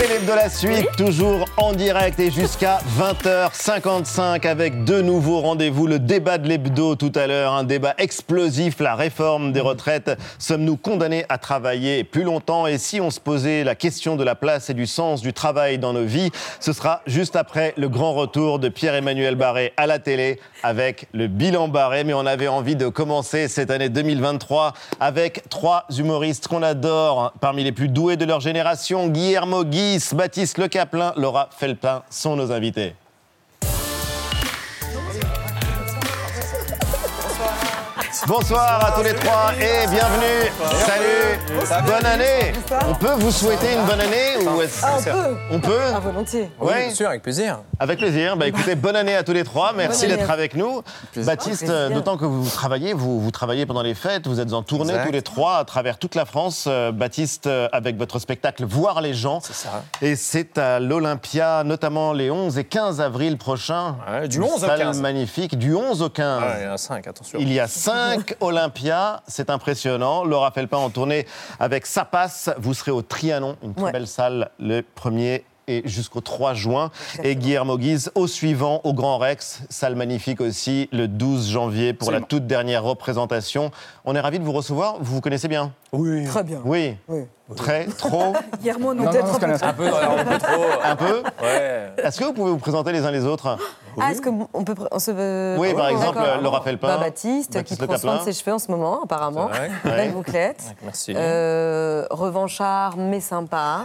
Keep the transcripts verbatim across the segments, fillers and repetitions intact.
Célèbdo de la suite, toujours en direct et jusqu'à vingt heures cinquante-cinq avec deux nouveaux rendez-vous. Le débat de l'hebdo tout à l'heure, un débat explosif, la réforme des retraites. Sommes-nous condamnés à travailler plus longtemps? Et si on se posait la question de la place et du sens du travail dans nos vies? Ce sera juste après le grand retour de Pierre-Emmanuel Barré à la télé avec le bilan Barré. Mais on avait envie de commencer cette année deux mille vingt-trois avec trois humoristes qu'on adore, parmi les plus doués de leur génération. Guillermo Guy, Baptiste Lecaplain, Laura Felpin sont nos invités. Bonsoir à tous les trois et bienvenue. Salut. Bonne année. On peut vous souhaiter une bonne année ou est-ce... ah, on peut. On peut. À volontiers. Oui, bien sûr, avec plaisir. Avec plaisir. Bah écoutez, bonne année à tous les trois. Merci d'être avec nous. Baptiste, d'autant que vous travaillez, vous, vous travaillez pendant les fêtes, vous êtes en tournée exact. Tous les trois à travers toute la France. Euh, Baptiste, euh, avec votre spectacle Voir les gens. C'est ça. Et c'est à l'Olympia, notamment les onze et quinze avril prochains. Ouais, du onze au quinze. Magnifique. Du onze au quinze. Ah, il y en a cinq, attention. Il y a cinq. Olympia, c'est impressionnant. Laura Felpin en tournée avec Ça passe. Vous serez au Trianon, une très ouais. belle salle, le premier et jusqu'au trois juin. Exactement. Et Guillermo Guy au suivant, au Grand Rex, salle magnifique aussi, le douze janvier pour absolument. La toute dernière représentation. On est ravis de vous recevoir. Vous vous connaissez bien? Oui. Très bien. Oui. oui. Très, trop. Guillermo, nous peut-être un, un peu. Un peu trop. Un peu ouais. Est-ce que vous pouvez vous présenter les uns les autres? Oui. Ah, est-ce qu'on peut... On se veut... Oui, ah, par oui, exemple, Laura Felpin. Bah, Baptiste, Baptiste, qui prend soin de ses cheveux en ce moment, apparemment. Belle ouais. bouclette. Merci. Euh, revanchard, mais sympa.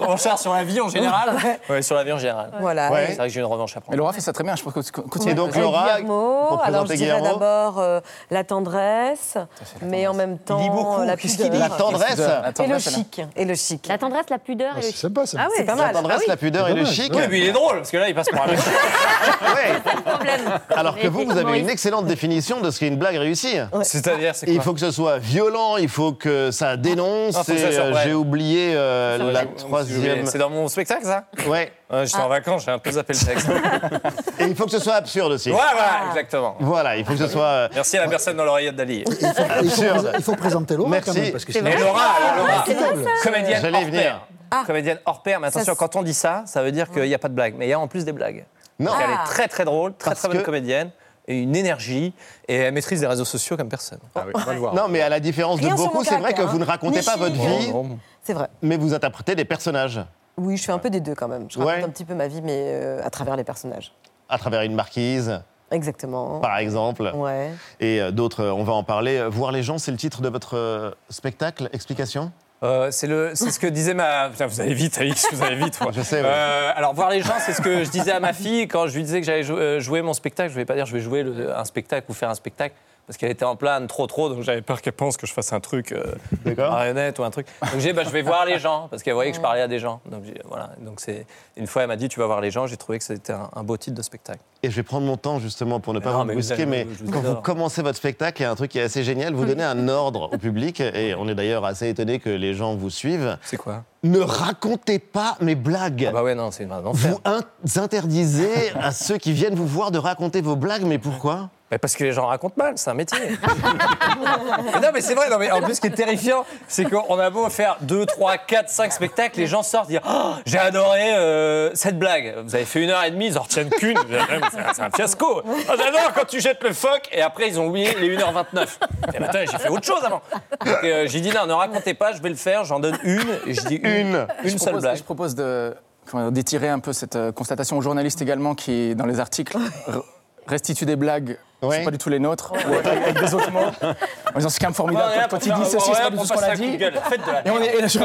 Revanchard sur la vie en général. Oui, sur la vie en général. Voilà. Ouais. C'est vrai que j'ai une revanche à prendre. Mais Laura fait ça très bien, je pense que continue. Et donc, Laura, Guillermo, pour alors, je dirais d'abord euh, la tendresse, mais en même temps... Il dit beaucoup. La pudeur. La tendresse. La tendresse. Et le chic. Et le chic. La tendresse, la pudeur et le chic. C'est pas ça. Ah oui, c'est pas mal. La tendresse, ah oui. la pudeur et le chic. Oui, mais il est drôle, parce que là, il passe pour un mec. C'est le problème. Alors que vous, vous avez une excellente définition de ce qu'est une blague réussie. Ouais. C'est-à-dire, c'est quoi? Il faut que ce soit violent, il faut que ça dénonce. Ah, et euh, j'ai oublié euh, ça, la troisième... C'est dans mon spectacle, ça? Ouais. Euh, J'étais ah. en vacances, j'ai un peu zappé le texte. Et il faut que ce soit absurde aussi. Voilà, ah. exactement. Voilà, il faut que ce soit... Euh... Merci à la personne dans l'oreillette d'Ali. Il, il, il faut présenter Laura. Merci. Quand même, parce que c'est vrai. Laura, alors Laura, c'est vrai, comédienne hors venir. Pair. Ah. Comédienne hors pair, mais attention, ça, quand on dit ça, ça veut dire qu'il n'y a pas de blague. Mais il y a en plus des blagues. Non. Donc ah. elle est très très drôle, très parce très bonne que... comédienne. Et une énergie, et elle maîtrise les réseaux sociaux comme personne. Ah oui, on va le voir. Non, mais à la différence rien de beaucoup, c'est vrai que vous ne racontez pas votre vie, c'est vrai, mais vous interprétez des personnages. Oui, je fais un peu des deux quand même. Je raconte ouais. un petit peu ma vie, mais euh, à travers les personnages. À travers une marquise. Exactement. Par exemple. Ouais. Et euh, d'autres, on va en parler. Voir les gens, c'est le titre de votre euh, spectacle. Explication ? Euh, c'est, le, c'est ce que disait ma... Putain, vous allez vite, Alix, vous allez vite. Moi. Je sais, ouais. euh, alors, voir les gens, c'est ce que je disais à ma fille quand je lui disais que j'allais jou- euh, jouer mon spectacle. Je ne vais pas dire je vais jouer le, un spectacle ou faire un spectacle, parce qu'elle était en plane trop trop, donc j'avais peur qu'elle pense que je fasse un truc euh, marionnette ou un truc. Donc j'ai dit, bah, je vais voir les gens, parce qu'elle voyait que je parlais à des gens. Donc, j'ai, voilà. donc c'est... Une fois, elle m'a dit, tu vas voir les gens, j'ai trouvé que c'était un, un beau titre de spectacle. Et je vais prendre mon temps, justement, pour ne pas non, vous brusquer, mais, vous, mais vous quand adore. Vous commencez votre spectacle, il y a un truc qui est assez génial, vous donnez un ordre au public, et on est d'ailleurs assez étonnés que les gens vous suivent. C'est quoi ? Ne racontez pas mes blagues. Ah bah ouais, non, c'est une enfer. Vous in- interdisez à ceux qui viennent vous voir de raconter vos blagues, mais pourquoi ? Parce que les gens racontent mal, c'est un métier. Mais non, mais c'est vrai. Non, mais en plus, ce qui est terrifiant, c'est qu'on a beau faire deux, trois, quatre, cinq spectacles, les gens sortent et disent oh, « J'ai adoré euh, cette blague. Vous avez fait une heure et demie, ils en retiennent qu'une. C'est un fiasco. Oh, j'adore quand tu jettes le phoque. » Et après, ils ont oublié les une heure vingt-neuf. Et attends, j'ai fait autre chose avant. Et, euh, j'ai dit « Non, ne racontez pas, je vais le faire. J'en donne une. » Et je dis « Une. Une je seule propose, blague. » Je propose de, comment, d'étirer un peu cette euh, constatation aux journalistes également qui, dans les articles, r- restituent des blagues. Ouais. C'est pas du tout les nôtres, ouais. avec, avec des autres mots. En disant, c'est quand même formidable. Ouais, quand, quand il dit ceci, ouais, c'est pas du tout ce qu'on a dit. Et on est, et là, je,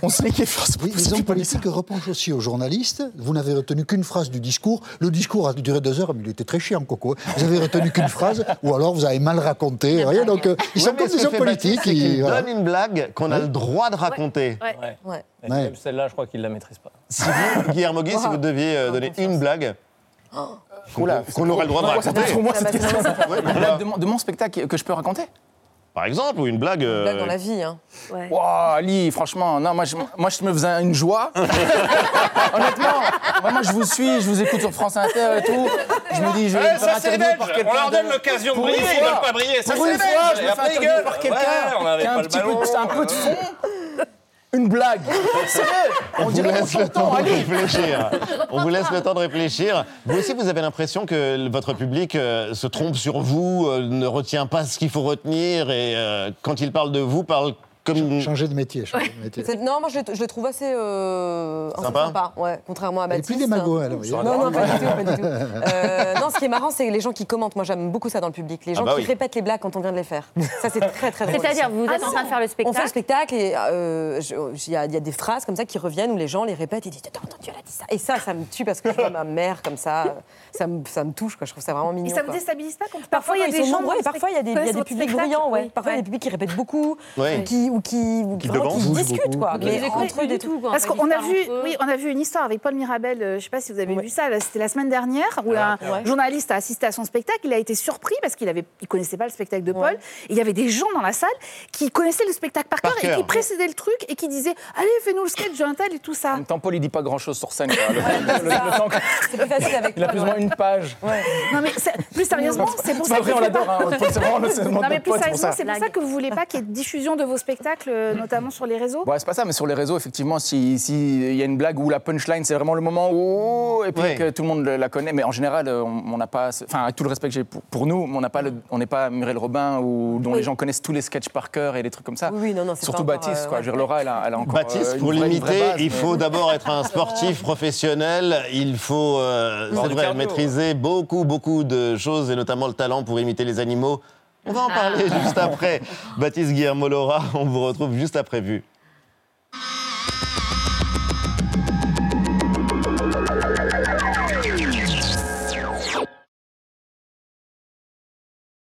on se fait force. Oui, les hommes politiques reprochent aussi aux journalistes. Vous n'avez retenu qu'une phrase du discours. Le discours a duré deux heures, mais il était très chiant, Coco. Vous avez retenu qu'une phrase, ou alors vous avez mal raconté. Voyez, donc, euh, ils ouais, sont comme des hommes politiques. Ils voilà. donnent une blague qu'on a ouais. le droit de raconter. Ouais. Ouais. Ouais. Ouais. Ouais. Même celle-là, je crois qu'ils la maîtrisent pas. Si vous, Guillermo Guy, si vous deviez donner une blague. Qu'on, Oula, qu'on aurait le droit de raconter. Pour moi, cette question. Une blague de mon, de mon spectacle que je peux raconter ? Par exemple, ou une blague. Euh... Une blague dans la vie, hein. Ouais. Wow, Ali, franchement, non, moi, je, moi, je me faisais une joie. Honnêtement, moi, je vous suis, je vous écoute sur France Inter et tout. Je me dis, je vais eh, me faire interviewer par quelqu'un. On leur donne l'occasion de briller, fois, ils veulent pas briller. Ça, c'est une fois, je me fais interviewer par quelqu'un. Ouais, on avait pas le ballon. C'est un peu de fond. une blague. On, on dirait qu'on s'entend, allez. On vous laisse le temps de réfléchir. Vous aussi, vous avez l'impression que votre public euh, se trompe sur vous, euh, ne retient pas ce qu'il faut retenir et euh, quand il parle de vous, parle... Comme... Changer de métier. Changer de métier. C'est... Non, moi je, je le trouve assez euh... sympa. sympa ouais. Contrairement à Baptiste. Et puis des magots, alors. Non, non, non, pas du tout. Pas du tout. Euh, non, ce qui est marrant, c'est les gens qui commentent. Moi, j'aime beaucoup ça dans le public. Les gens ah bah qui oui. répètent les blagues quand on vient de les faire. Ça, c'est très, très drôle. C'est-à-dire, vous êtes ah, en train de faire le spectacle. On fait le spectacle et il euh, y, y a des phrases comme ça qui reviennent où les gens les répètent et disent « T'as entendu, elle a dit ça ?» Et ça, ça me tue parce que je vois ma mère comme ça. Ça me, ça me touche, quoi. Je trouve ça vraiment mignon. Et ça vous déstabilise pas quand parfois il y a des gens parfois il y a des publics bruyants, ouais. Parfois il y a des publics qui répètent beaucoup. Ou qui, ou qui, vraiment, qui discutent, quoi. Mais mais entre eux et tout. Quoi. Parce qu'on a vu, oui, on a vu une histoire avec Paul Mirabel, je ne sais pas si vous avez ouais. vu ça, c'était la semaine dernière, où ouais, un ouais. journaliste a assisté à son spectacle, il a été surpris parce qu'il ne connaissait pas le spectacle de Paul, ouais. et il y avait des gens dans la salle qui connaissaient le spectacle par, par cœur, cœur et qui précédaient le truc et qui disaient « Allez, fais-nous le sketch, Jean tel et tout ça ». En même temps, Paul, il ne dit pas grand-chose sur scène. Quoi. Le, le, le, le temps que... C'est plus facile avec Il a plus ou moins une page. Ouais. Non, mais plus sérieusement, c'est pour ça que... C'est vrai, on l'adore. Non, mais plus sérieusement, c'est pour ça que vous ne voulez pas qu'il y ait de diffusion de vos spectacles, notamment sur les réseaux. Ouais, c'est pas ça, mais sur les réseaux, effectivement, s'il si y a une blague où la punchline, c'est vraiment le moment où et puis oui. que tout le monde la connaît. Mais en général, on n'a pas, enfin, avec tout le respect que j'ai pour, pour nous, on n'a pas, le, on n'est pas Muriel Robin ou dont oui. les gens connaissent tous les sketchs par cœur et des trucs comme ça. Oui, non, non, c'est surtout pas encore, Baptiste, quoi. Euh, ouais. Laura, elle a, elle a encore. Baptiste, euh, pour l'imiter, base, il mais... faut d'abord être un sportif professionnel. Il faut, euh, c'est vrai, cardio, maîtriser ouais. beaucoup, beaucoup de choses et notamment le talent pour imiter les animaux. On va en parler ah. juste après. Baptiste, Guillermo, Laura, on vous retrouve juste après Vue.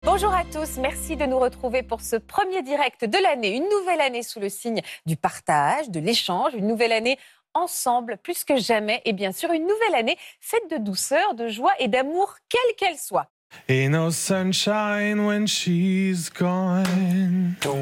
Bonjour à tous, merci de nous retrouver pour ce premier direct de l'année. Une nouvelle année sous le signe du partage, de l'échange, une nouvelle année ensemble, plus que jamais. Et bien sûr, une nouvelle année faite de douceur, de joie et d'amour, quelle qu'elle soit. Ain't no sunshine when she's gone. Dum,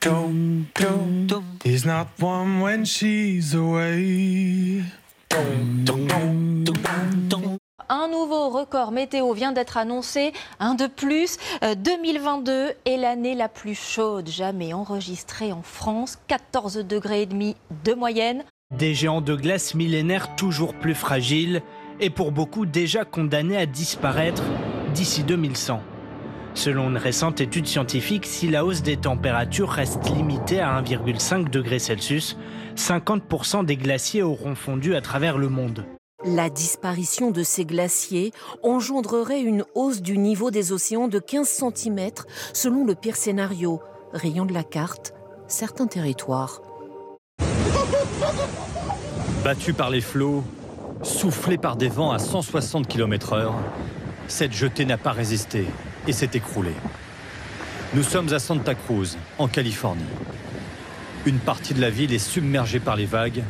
dum, dum, dum. There's not one when she's away. Dum, dum, dum, dum, dum. Un nouveau record météo vient d'être annoncé, un de plus. deux mille vingt-deux est l'année la plus chaude jamais enregistrée en France. quatorze degrés et demi de moyenne. Des géants de glace millénaires toujours plus fragiles et pour beaucoup déjà condamnés à disparaître d'ici deux mille cent. Selon une récente étude scientifique, si la hausse des températures reste limitée à un virgule cinq degré Celsius, cinquante pour cent des glaciers auront fondu à travers le monde. La disparition de ces glaciers engendrerait une hausse du niveau des océans de quinze centimètres selon le pire scénario, rayant de la carte certains territoires. Battus par les flots, soufflés par des vents à cent soixante kilomètres heure, cette jetée n'a pas résisté et s'est écroulée. Nous sommes à Santa Cruz, en Californie. Une partie de la ville est submergée par les vagues,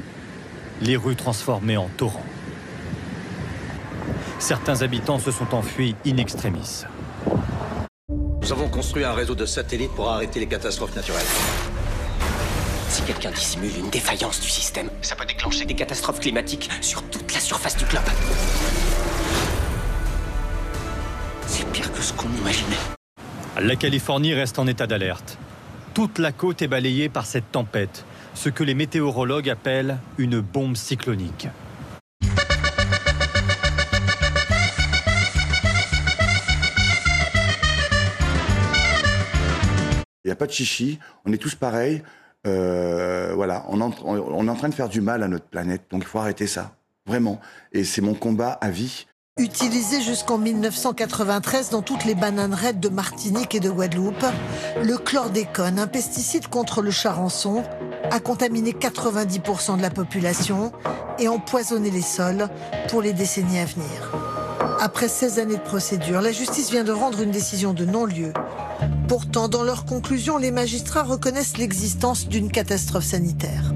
les rues transformées en torrents. Certains habitants se sont enfuis in extremis. Nous avons construit un réseau de satellites pour arrêter les catastrophes naturelles. Si quelqu'un dissimule une défaillance du système, ça peut déclencher des catastrophes climatiques sur toute la surface du globe. C'est pire que ce qu'on imaginait. La Californie reste en état d'alerte. Toute la côte est balayée par cette tempête, ce que les météorologues appellent une bombe cyclonique. Il n'y a pas de chichi, on est tous pareils. Euh, voilà, on, en, on, on est en train de faire du mal à notre planète, donc il faut arrêter ça, vraiment. Et c'est mon combat à vie. Utilisé jusqu'en dix-neuf cent quatre-vingt-treize dans toutes les bananeraies de Martinique et de Guadeloupe, le chlordécone, un pesticide contre le charançon, a contaminé quatre-vingt-dix pour cent de la population et empoisonné les sols pour les décennies à venir. Après seize années de procédure, la justice vient de rendre une décision de non-lieu. Pourtant, dans leur conclusion, les magistrats reconnaissent l'existence d'une catastrophe sanitaire.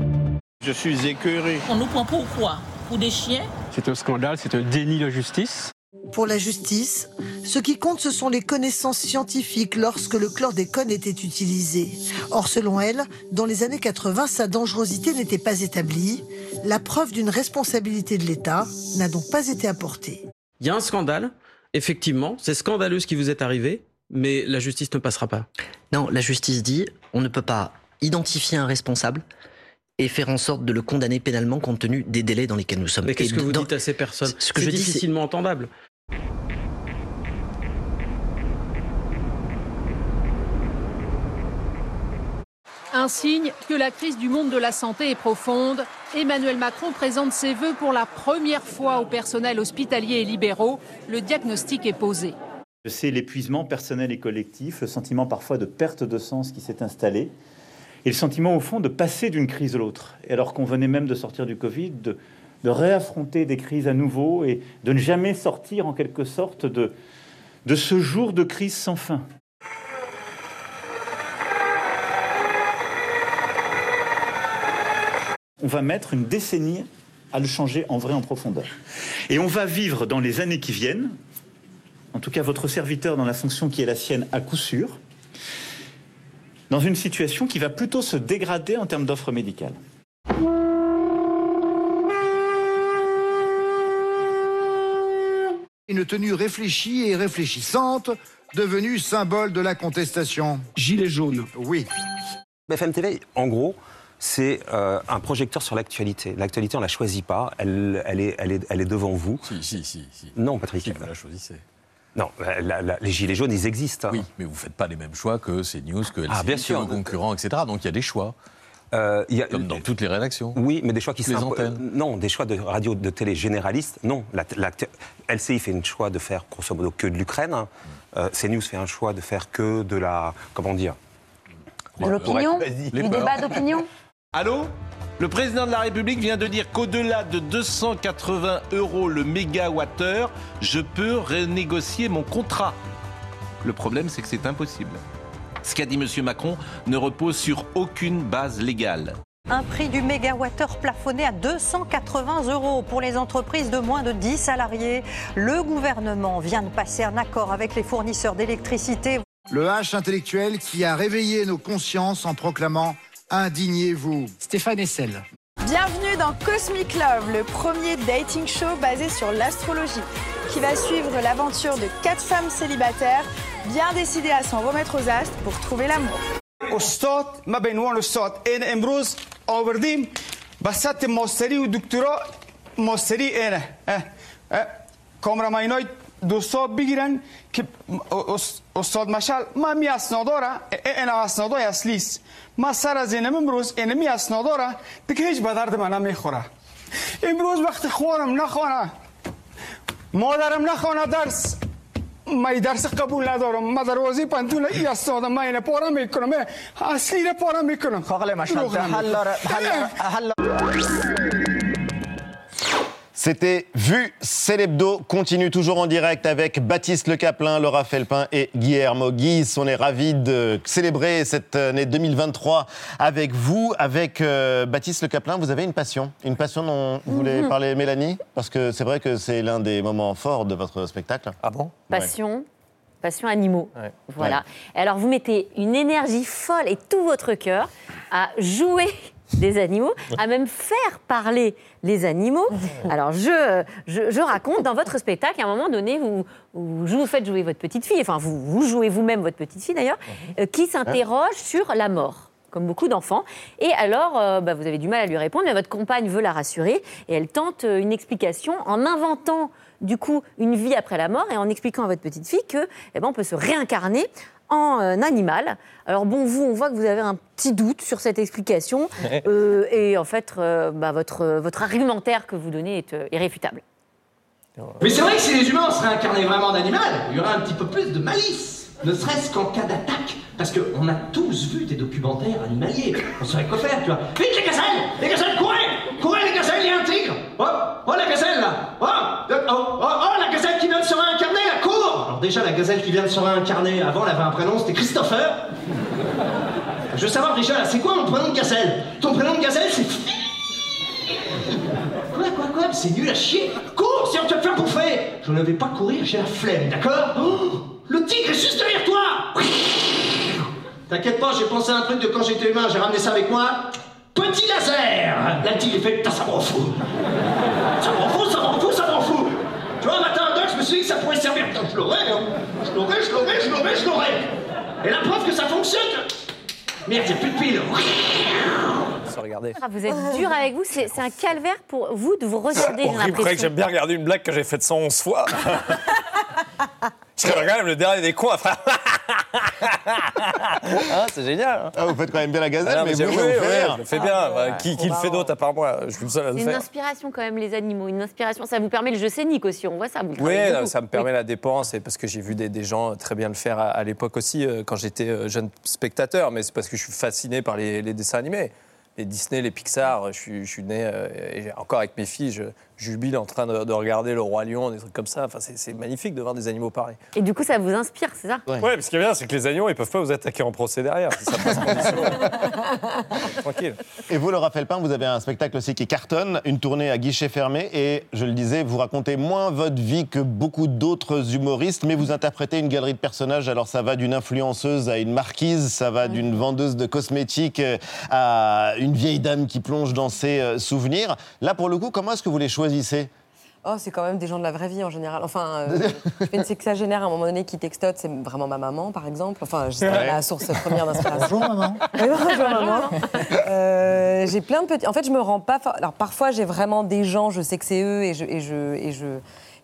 Je suis écœuré. On nous prend pour quoi ? Pour des chiens ? C'est un scandale, c'est un déni de justice. Pour la justice, ce qui compte, ce sont les connaissances scientifiques lorsque le chlordécone était utilisé. Or, selon elle, dans les années quatre-vingts, sa dangerosité n'était pas établie. La preuve d'une responsabilité de l'État n'a donc pas été apportée. Il y a un scandale, effectivement, c'est scandaleux ce qui vous est arrivé, mais la justice ne passera pas. Non, la justice dit, on ne peut pas identifier un responsable et faire en sorte de le condamner pénalement compte tenu des délais dans lesquels nous sommes. Mais qu'est-ce et que vous dans... dites à ces personnes ? Ce que je dis, c'est difficilement entendable. Un signe que la crise du monde de la santé est profonde. Emmanuel Macron présente ses vœux pour la première fois au personnel hospitalier et libéraux. Le diagnostic est posé. C'est l'épuisement personnel et collectif, le sentiment parfois de perte de sens qui s'est installé et le sentiment au fond de passer d'une crise à l'autre. Et alors qu'on venait même de sortir du Covid, de, de réaffronter des crises à nouveau et de ne jamais sortir en quelque sorte de, de ce jour de crise sans fin. On va mettre une décennie à le changer en vrai, en profondeur. Et on va vivre dans les années qui viennent, en tout cas votre serviteur dans la fonction qui est la sienne à coup sûr, dans une situation qui va plutôt se dégrader en termes d'offres médicales. Une tenue réfléchie et réfléchissante, devenue symbole de la contestation. Gilet jaune. Oui. B F M T V, en gros... C'est euh, un projecteur sur l'actualité. L'actualité, on ne la choisit pas, elle, elle, est, elle, est, elle est devant vous. Si, si, si. si. Non, Patrick. Si, vous la choisissez. Non, la, la, les gilets jaunes, ils existent. Oui, mais vous ne faites pas les mêmes choix que CNews, que L C I, ah, bien sûr, que le concurrent, et cetera. Donc il y a des choix. Euh, y a, Comme dans toutes les rédactions. Oui, mais des choix qui sont... Les antennes. Euh, non, des choix de radio, de télé généralistes. Non, la, la, L C I fait un choix de faire, grosso modo, que de l'Ukraine. Mmh. Euh, CNews fait un choix de faire que de la... Comment dire ? De l'opinion ? Du débat d'opinion ? Allô ? Le président de la République vient de dire qu'au-delà de deux cent quatre-vingts euros le mégawattheure, je peux renégocier mon contrat. Le problème, c'est que c'est impossible. Ce qu'a dit M. Macron ne repose sur aucune base légale. Un prix du mégawattheure plafonné à deux cent quatre-vingts euros pour les entreprises de moins de dix salariés. Le gouvernement vient de passer un accord avec les fournisseurs d'électricité. Le H intellectuel qui a réveillé nos consciences en proclamant... Indignez-vous. Stéphane Hessel. Bienvenue dans Cosmic Love, le premier dating show basé sur l'astrologie, qui va suivre l'aventure de quatre femmes célibataires, bien décidées à s'en remettre aux astres pour trouver l'amour. C'était Vu, Célèbdo continue toujours en direct avec Baptiste Lecaplain, Laura Felpin et Guillermo Guy. On est ravis de célébrer cette année deux mille vingt-trois avec vous. Avec euh, Baptiste Lecaplain, vous avez une passion. Une passion dont vous voulez mm-hmm. parler, Mélanie ? Parce que c'est vrai que c'est l'un des moments forts de votre spectacle. Ah bon ? Passion, ouais. passion animaux. Ouais. Voilà. Ouais. Alors vous mettez une énergie folle et tout votre cœur à jouer... des animaux, à même faire parler les animaux. Alors, je, je, je raconte dans votre spectacle, à un moment donné, vous, vous, vous faites jouer votre petite fille, enfin, vous, vous jouez vous-même votre petite fille, d'ailleurs, euh, qui s'interroge sur la mort, comme beaucoup d'enfants. Et alors, euh, bah, vous avez du mal à lui répondre, mais votre compagne veut la rassurer, et elle tente une explication en inventant, du coup, une vie après la mort, et en expliquant à votre petite fille que, eh ben, on peut se réincarner en euh, animal. Alors bon, vous, on voit que vous avez un petit doute sur cette explication euh, et en fait, euh, bah, votre, votre argumentaire que vous donnez est euh, irréfutable. Mais c'est vrai que si les humains se réincarnaient vraiment en animal, il y aurait un petit peu plus de malice, ne serait-ce qu'en cas d'attaque, parce qu'on a tous vu des documentaires animaliers, on saurait quoi faire, tu vois. Vite les gazelles, les gazelles, courez, courez les gazelles, il y a un tigre. Oh, oh la gazelle là, oh, oh, oh, oh la gazelle qui vient de se réincarner là, cours. Alors déjà la gazelle qui vient de se réincarner, avant elle avait un prénom, c'était Christopher. Je veux savoir déjà, c'est quoi mon prénom de gazelle ? Ton prénom de gazelle, c'est... Quoi, quoi, quoi ? C'est nul à chier. Cours, sinon tu vas te faire bouffer. Je ne vais pas courir, j'ai la flemme, d'accord ? Oh, le tigre est juste derrière toi. T'inquiète pas, j'ai pensé à un truc de quand j'étais humain, j'ai ramené ça avec moi. Petit laser ! La tigre, il fait, putain, ça m'en fout. Ça m'en fout, ça m'en fout, ça m'en fout. Tu vois, un matin, un doc, je me suis dit que ça pourrait servir. Putain, je l'aurais, hein. Je l'aurais, je l'aurais, je l'aurais, je l'aurais. Et la preuve que ça fonctionne... Merde, il n'y a plus de pile. se regarder. Ah, vous êtes dur avec vous, c'est, c'est un calvaire pour vous de vous regarder. On dirait que j'aime bien regarder une blague que j'ai faite cent onze fois. Je serais quand même le dernier des cons à faire. Hein, c'est génial. Hein. Ah, vous faites quand même bien la gazelle, ah, mais, mais vous, oui, vous oui, je le fais bien. Ah, bah, ouais. Qui, qui le fait d'autre à part moi? Je suis le seul à le faire. Une inspiration quand même, les animaux. Une inspiration, ça vous permet le jeu scénique aussi. On voit ça. Vous oui, non, ça me permet oui. la dépense, et parce que j'ai vu des, des gens très bien le faire à, à l'époque aussi, euh, quand j'étais jeune spectateur. Mais c'est parce que je suis fasciné par les, les dessins animés. Les Disney, les Pixar, je suis, je suis né, euh, et encore avec mes filles, je jubile en train de, de regarder Le Roi Lion, des trucs comme ça. Enfin, c'est, c'est magnifique de voir des animaux parler. Et du coup, ça vous inspire, c'est ça? Oui, ouais, parce qu'il y a bien, c'est que les animaux, ils ne peuvent pas vous attaquer en procès derrière. C'est ça, passe condition. Tranquille. Et vous, Laura Felpin, vous avez un spectacle aussi qui cartonne, une tournée à guichet fermé, et je le disais, vous racontez moins votre vie que beaucoup d'autres humoristes, mais vous interprétez une galerie de personnages. Alors, ça va d'une influenceuse à une marquise, ça va d'une vendeuse de cosmétiques à une vieille dame qui plonge dans ses souvenirs. Là, pour le coup, comment est-ce que vous les choisissez ? Oh, c'est quand même des gens de la vraie vie en général. Enfin, euh, je fais une sexagénaire à un moment donné qui textote, c'est vraiment ma maman, par exemple. Enfin, c'est ouais. la source première d'inspiration. Bonjour maman. Bonjour maman. Euh, j'ai plein de petits. En fait, je me rends pas. Fa... Alors parfois, j'ai vraiment des gens, je sais que c'est eux, et je et je et je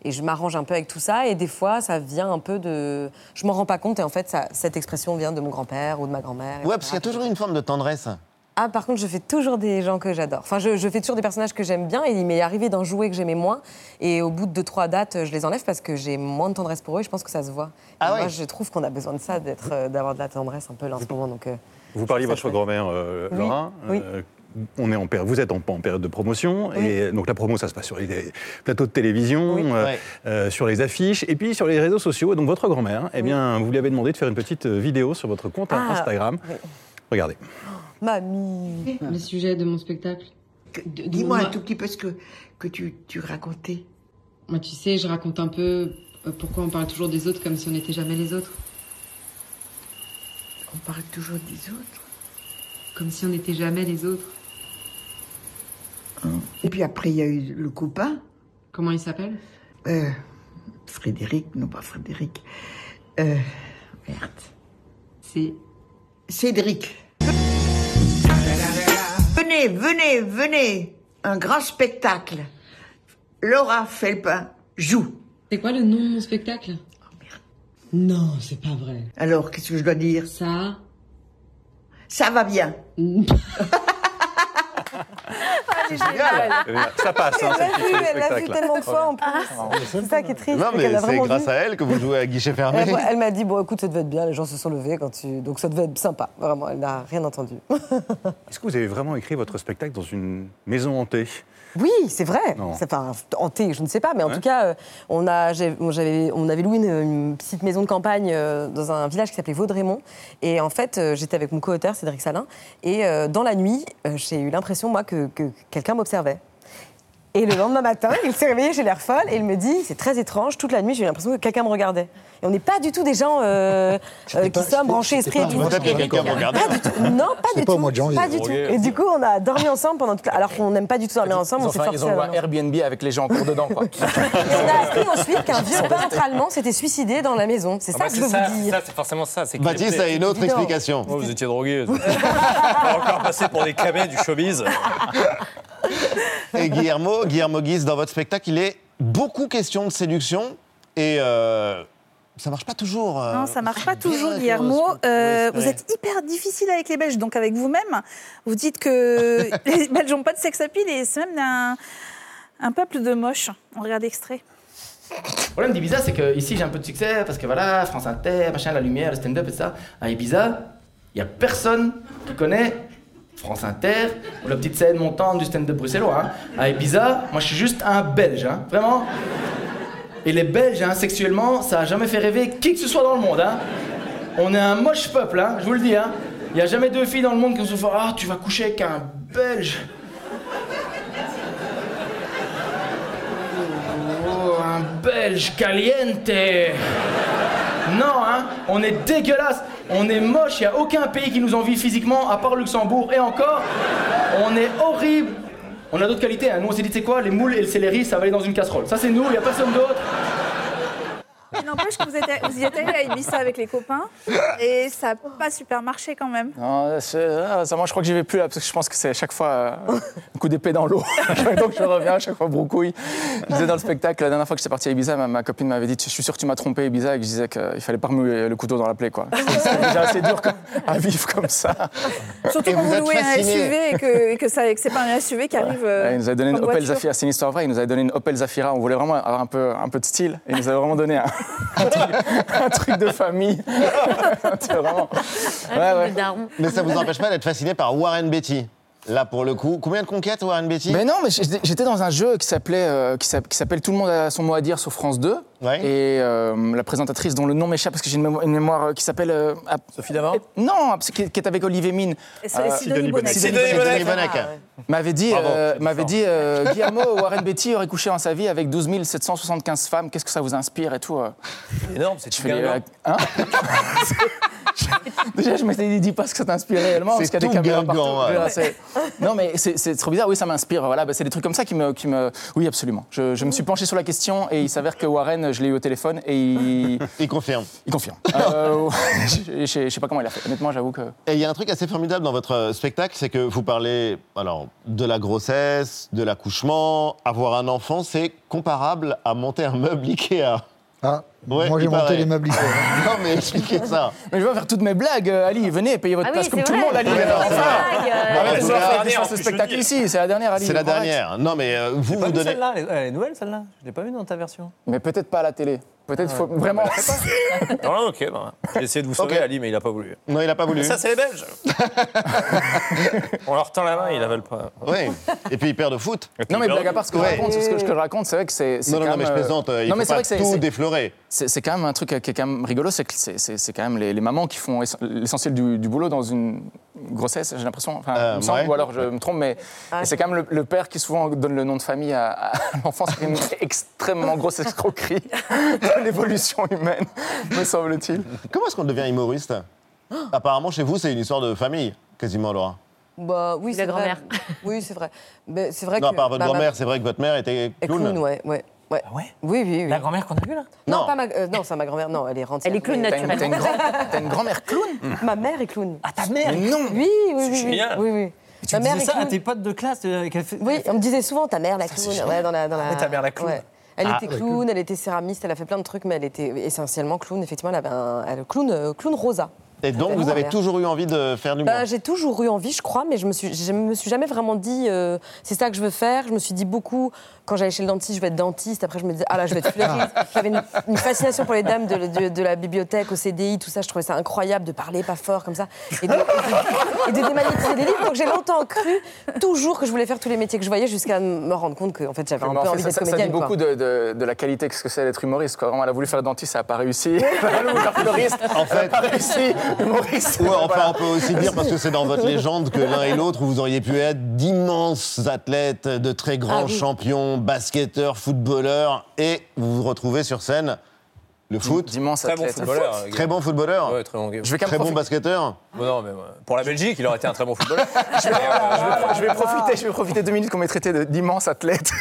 et je m'arrange un peu avec tout ça. Et des fois, ça vient un peu de. Je m'en rends pas compte. Et en fait, ça... cette expression vient de mon grand-père ou de ma grand-mère. Ouais, parce qu'il y a toujours une forme de tendresse. Ah, par contre, je fais toujours des gens que j'adore. Enfin, je, je fais toujours des personnages que j'aime bien, et il m'est arrivé d'en jouer que j'aimais moins. Et au bout de deux, trois dates, je les enlève parce que j'ai moins de tendresse pour eux, et je pense que ça se voit. Ah ouais. Moi, je trouve qu'on a besoin de ça, d'être, euh, d'avoir de la tendresse un peu là en ce moment. Donc, euh, vous parliez de votre fait. Grand-mère, euh, oui. Laura. Oui. Euh, On est en péri- vous êtes en, en période de promotion, oui. et donc la promo, ça se passe sur les plateaux de télévision, oui. euh, ouais. euh, sur les affiches, et puis sur les réseaux sociaux. Et donc votre grand-mère, eh oui. bien, vous lui avez demandé de faire une petite vidéo sur votre compte ah. Instagram. Oui. Regardez. Mamie. Le sujet de mon spectacle. Que, de, de dis-moi mon... un tout petit peu ce que, que tu, tu racontais. Moi, tu sais, je raconte un peu pourquoi on parle toujours des autres comme si on n'était jamais les autres. On parle toujours des autres comme si on n'était jamais les autres. Hein. Et puis après, il y a eu le copain. Comment il s'appelle ? euh, Frédéric, non pas Frédéric. Euh, merde. C'est Cédric. Venez, venez, venez. Un grand spectacle. Laura Felpin joue. C'est quoi le nom de mon spectacle ? Oh merde. Non, c'est pas vrai. Alors, qu'est-ce que je dois dire ? Ça... Ça va bien. Ça passe, hein, cette petite spectacle. Elle l'a vu tellement de fois en plus. C'est ça qui est triste. Non, mais c'est, c'est grâce vu. à elle que vous jouez à guichet fermé. Elle, elle m'a dit, bon, écoute, ça devait être bien, les gens se sont levés quand tu... Donc ça devait être sympa. Vraiment, elle n'a rien entendu. Est-ce que vous avez vraiment écrit votre spectacle dans une maison hantée ? Oui, c'est vrai. Enfin, hanté, je ne sais pas, mais en ouais. tout cas, on, a, j'avais, on avait loué une, une petite maison de campagne euh, dans un village qui s'appelait Vaudrémont. Et en fait, euh, j'étais avec mon co-auteur, Cédric Salin. Et euh, dans la nuit, euh, j'ai eu l'impression, moi, que, que quelqu'un m'observait. Et le lendemain matin, il s'est réveillé, j'ai l'air folle, et il me dit, c'est très étrange, toute la nuit, j'ai eu l'impression que quelqu'un me regardait. Et on n'est pas du tout des gens euh, euh, qui pas, sont branchés esprit. Pas, et tout. Pas, quelqu'un me regardait. Pas du tout. Non, pas c'est du pas tout. Moi, Jean, pas du tout. Et du coup, on a dormi ensemble pendant toute la... Alors qu'on n'aime pas du tout dormir ensemble, ils on s'est forcé. Ils ont un Airbnb avec les gens en cours dedans, quoi. Et on a appris ensuite qu'un vieux peintre allemand s'était suicidé dans la maison. C'est ah ça bah que je veux ça, vous dire. Ça, c'est forcément ça. C'est Baptiste a une autre explication. Oh, vous étiez drogués. Encore passé pour des camés du showbiz. Et Guillermo, Guillermo Guy, dans votre spectacle, il est beaucoup question de séduction et euh, ça marche pas toujours. Euh, non, ça marche pas toujours, Guillermo. Euh, vous êtes hyper difficile avec les Belges, donc avec vous-même. Vous dites que les Belges n'ont pas de sex-appeal et c'est même un, un peuple de moches. On regarde l'extrait. Le problème d'Ibiza, c'est qu'ici, j'ai un peu de succès parce que voilà, France Inter, machin, la lumière, le stand-up et ça. À Ibiza, il n'y a personne qui connaît France Inter, ou la petite scène montante du stand-up bruxellois. Hein. À Ibiza, moi je suis juste un Belge, hein, vraiment. Et les Belges, hein, sexuellement, ça a jamais fait rêver qui que ce soit dans le monde. Hein. On est un moche peuple, hein, je vous le dis. Hein. Il n'y a jamais deux filles dans le monde qui vont se faire « Ah, tu vas coucher avec un Belge !» Oh, un Belge caliente !» Non, hein, on est dégueulasse, on est moche, il n'y a aucun pays qui nous envie physiquement, à part Luxembourg, et encore, on est horrible. On a d'autres qualités, hein. Nous on s'est dit, tu sais quoi, les moules et le céleri, ça va aller dans une casserole. Ça c'est nous, il n'y a personne d'autre. Il n'empêche que vous, êtes, vous y êtes allé à Ibiza avec les copains et ça n'a pas super marché quand même. Non, c'est, moi je crois que j'y vais plus là parce que je pense que c'est à chaque fois euh, un coup d'épée dans l'eau. Donc je reviens à chaque fois broucouille. Je disais dans le spectacle, la dernière fois que j'étais parti à Ibiza, ma, ma copine m'avait dit « Je suis sûr que tu m'as trompé Ibiza » et que je disais qu'il ne fallait pas remuer le couteau dans la plaie. Quoi. C'est déjà assez dur comme, à vivre comme ça. Surtout quand vous, vous louez un S U V et que, et que, ça, que c'est pas un S U V qui arrive. Euh, il nous avait donné une Opel Zafira, c'est une histoire vraie, il nous avait donné une Opel Zafira, on voulait vraiment avoir un peu, un peu de style et il nous avait vraiment donné un, un, truc, un truc de famille. Vraiment. Ouais, ouais. Mais ça vous empêche pas d'être fasciné par Warren Beatty? Là, pour le coup, combien de conquêtes, Warren Beatty? Mais non, mais j'étais dans un jeu qui s'appelait, euh, qui s'appelle « Tout le monde a son mot à dire » sur France deux. Ouais. Et euh, la présentatrice dont le nom m'échappe, parce que j'ai une mémoire, une mémoire qui s'appelle... Euh, à... Sophie Davant? Non, qui est avec Olivier Minne. Euh, Sidonie Bonnec. Sidonie Bonnec. M'avait dit, euh, m'avait dit euh, Guillermo, Warren Beatty aurait couché en sa vie avec douze mille sept cent soixante-quinze femmes. Qu'est-ce que ça vous inspire et tout euh... C'est énorme, c'est tu fais les... Hein? Déjà, je m'étais dit, dis pas ce que ça t'inspire réellement, c'est parce qu'il y a des caméras partout. Ouais. C'est... Non, mais c'est, c'est trop bizarre. Oui, ça m'inspire. Voilà, bah, c'est des trucs comme ça qui me, qui me... Oui, absolument. Je, je me suis penché sur la question et il s'avère que Warren, je l'ai eu au téléphone et il... Il confirme. Il confirme. Euh, je, je, je sais pas comment il a fait. Honnêtement, j'avoue que... Et il y a un truc assez formidable dans votre spectacle, c'est que vous parlez alors, de la grossesse, de l'accouchement. Avoir un enfant, c'est comparable à monter un meuble Ikea. Hein? Ouais, moi, j'ai monté paraît. Les meubles ici. Non, mais expliquez ça. Mais je vais faire toutes mes blagues, Ali. Venez, payez votre ah place oui, comme tout vrai. Le monde, Ali. Mais non, c'est vrai. C'est la dernière. Ce spectacle ici, c'est la dernière, Ali. C'est la dernière. Non, mais euh, vous vous donnez. Celle-là, elle est nouvelle, celle-là. Je l'ai pas vue dans ta version. Mais peut-être pas à la télé. Peut-être ah, faut vraiment. Non, non, ok. Bah, j'ai essayé de vous sauver, okay. Ali, mais il a pas voulu. Non, il a pas voulu. Ça, c'est les Belges. On leur tend la main, ils n'avalent pas. Oui. Et puis ils perdent de foot. Non, mais blague à part, ce que je raconte, ce que je raconte, c'est vrai que c'est. Non, non, mais je plaisante. Il faut pas tout déflorer. C'est, c'est quand même un truc qui est quand même rigolo, c'est que c'est, c'est, c'est quand même les, les mamans qui font l'essentiel du, du boulot dans une grossesse, j'ai l'impression, enfin, euh, il me semble, ouais. Ou alors je me trompe, mais ah, c'est quand même le, le père qui souvent donne le nom de famille à, à l'enfant, c'est une extrêmement grosse escroquerie de l'évolution humaine, me semble-t-il. Comment est-ce qu'on devient humoriste? Apparemment, chez vous, c'est une histoire de famille, quasiment, Laura. Bah, oui, c'est la vrai. Grand-mère. Oui, c'est vrai. Mais c'est vrai non, que, à part votre bah, grand-mère, bah, c'est vrai que votre mère était clown. Clown, ouais, ouais. Ouais. Ah ouais oui, oui, oui. La grand-mère qu'on a vue, là non, non. Pas ma, euh, non, c'est ma grand-mère. Non, elle est rentière. Elle est clown naturelle. T'as une, t'as une, grand, t'as une grand-mère clown mm. Ma mère est clown. Ah, ta mère? Mais non. Oui, oui, c'est oui. Génial. Oui, oui. Et tu ma mère disais est ça clown. À tes potes de classe euh, fait... Oui, on me disait souvent, ta mère la clown. Ça, ouais, dans la, dans la... ta mère la clown. Ouais. Elle ah, était clown, ouais, cool. Elle était céramiste, elle a fait plein de trucs, mais elle était essentiellement clown. Effectivement, elle avait un elle, clown, euh, clown rosa. Et donc, vous avez toujours eu envie de faire du bah, monde? J'ai toujours eu envie, je crois, mais je ne me suis, je me suis jamais vraiment dit euh, c'est ça que je veux faire. Je me suis dit beaucoup, quand j'allais chez le dentiste, je vais être dentiste. Après, je me disais, ah là, je vais être fleuriste. J'avais une, une fascination pour les dames de, de, de la bibliothèque, au C D I, tout ça. Je trouvais ça incroyable de parler pas fort comme ça. Et de, et de, et de démagnétiser des livres. Donc, j'ai longtemps cru, toujours, que je voulais faire tous les métiers que je voyais, jusqu'à me rendre compte que en fait, j'avais un peu envie d'être comédienne. Ça dit beaucoup de, de, de la qualité que c'est d'être humoriste. Quoi. Vraiment, elle a voulu faire dentiste, ça n'a pas réussi. Elle a voulu faire fleuriste, en fait, elle n'a pas réussi. Humoriste. Ouais, enfin, on peut aussi dire, parce que c'est dans votre légende, que l'un et l'autre, vous auriez pu être d'immenses athlètes, de très grands ah, oui. champions, basketteurs, footballeurs, et vous vous retrouvez sur scène, le foot. D'immenses athlètes. Très bon footballeur. Très bon footballeur. Ouais, très bon, je vais très bon basketteur. Bon, non, mais pour la Belgique, il aurait été un très bon footballeur. je, vais, euh, je, vais, je, vais profiter, je vais profiter deux minutes qu'on m'ait traité de, d'immense athlète.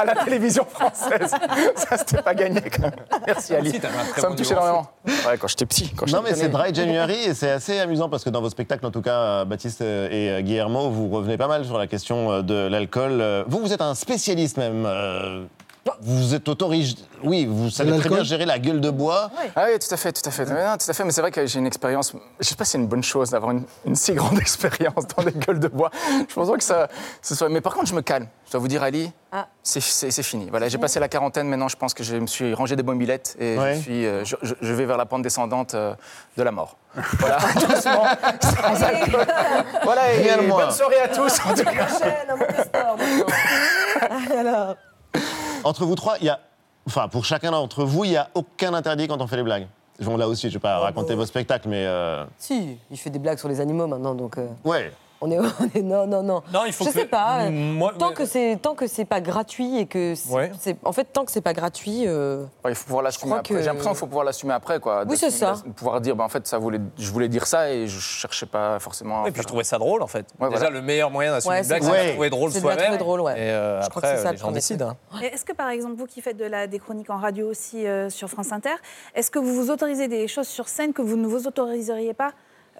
À la télévision française. Ça, c'était pas gagné, quand même. Merci, Ali. Si, ça me touchait énormément. Ouais, quand j'étais petit. Quand non, j'étais mais tenu. C'est Dry January et c'est assez amusant parce que dans vos spectacles, en tout cas, Baptiste et Guillermo, vous revenez pas mal sur la question de l'alcool. Vous, vous êtes un spécialiste, même. Euh, vous êtes autorigide. Oui, vous savez l'alcool. Très bien gérer la gueule de bois. Oui. Ah oui, tout à fait, tout à fait. Mais non, tout à fait. Mais c'est vrai que j'ai une expérience... Je sais pas si c'est une bonne chose d'avoir une, une si grande expérience dans des gueules de bois. Je pense que ça... Ce soit... Mais par contre, je me calme. Je dois vous dire, Ali... Ah. C'est, c'est, c'est fini. Voilà, j'ai passé la quarantaine. Maintenant, je pense que je me suis rangé des mobilettes et ouais. je, suis, euh, je, je vais vers la pente descendante euh, de la mort. Voilà, doucement, sans alcool. Voilà, et, et bonne soirée à tous. En tout cas. Alors. Entre vous trois, il y a, enfin, pour chacun d'entre vous, il y a aucun interdit quand on fait les blagues. Bon, là aussi, je vais pas oh, raconter bon. Vos spectacles, mais. Euh... Si, il fait des blagues sur les animaux maintenant, donc. Euh... Ouais. On est, on est, non, non, non. non il faut je ne sais pas. Moi, tant, mais... que c'est, tant que c'est pas gratuit et que... C'est, ouais. c'est, en fait, tant que c'est pas gratuit... Euh, il faut pouvoir l'assumer après. Que... J'ai l'impression qu'il faut pouvoir l'assumer après, quoi. Oui, c'est ça. Pouvoir dire, ben, en fait, ça voulait, je voulais dire ça et je ne cherchais pas forcément... Et puis, je trouvais ça drôle, en fait. Ouais, Déjà, voilà. le meilleur moyen d'assumer ouais, une blague, c'est de la trouver drôle soi-même. C'est de la trouver drôle, ouais. Et euh, après, les gens décident. Est-ce que, par exemple, vous qui faites de la, des chroniques en radio aussi euh, sur France Inter, est-ce que vous vous autorisez des choses sur scène que vous ne vous autoriseriez pas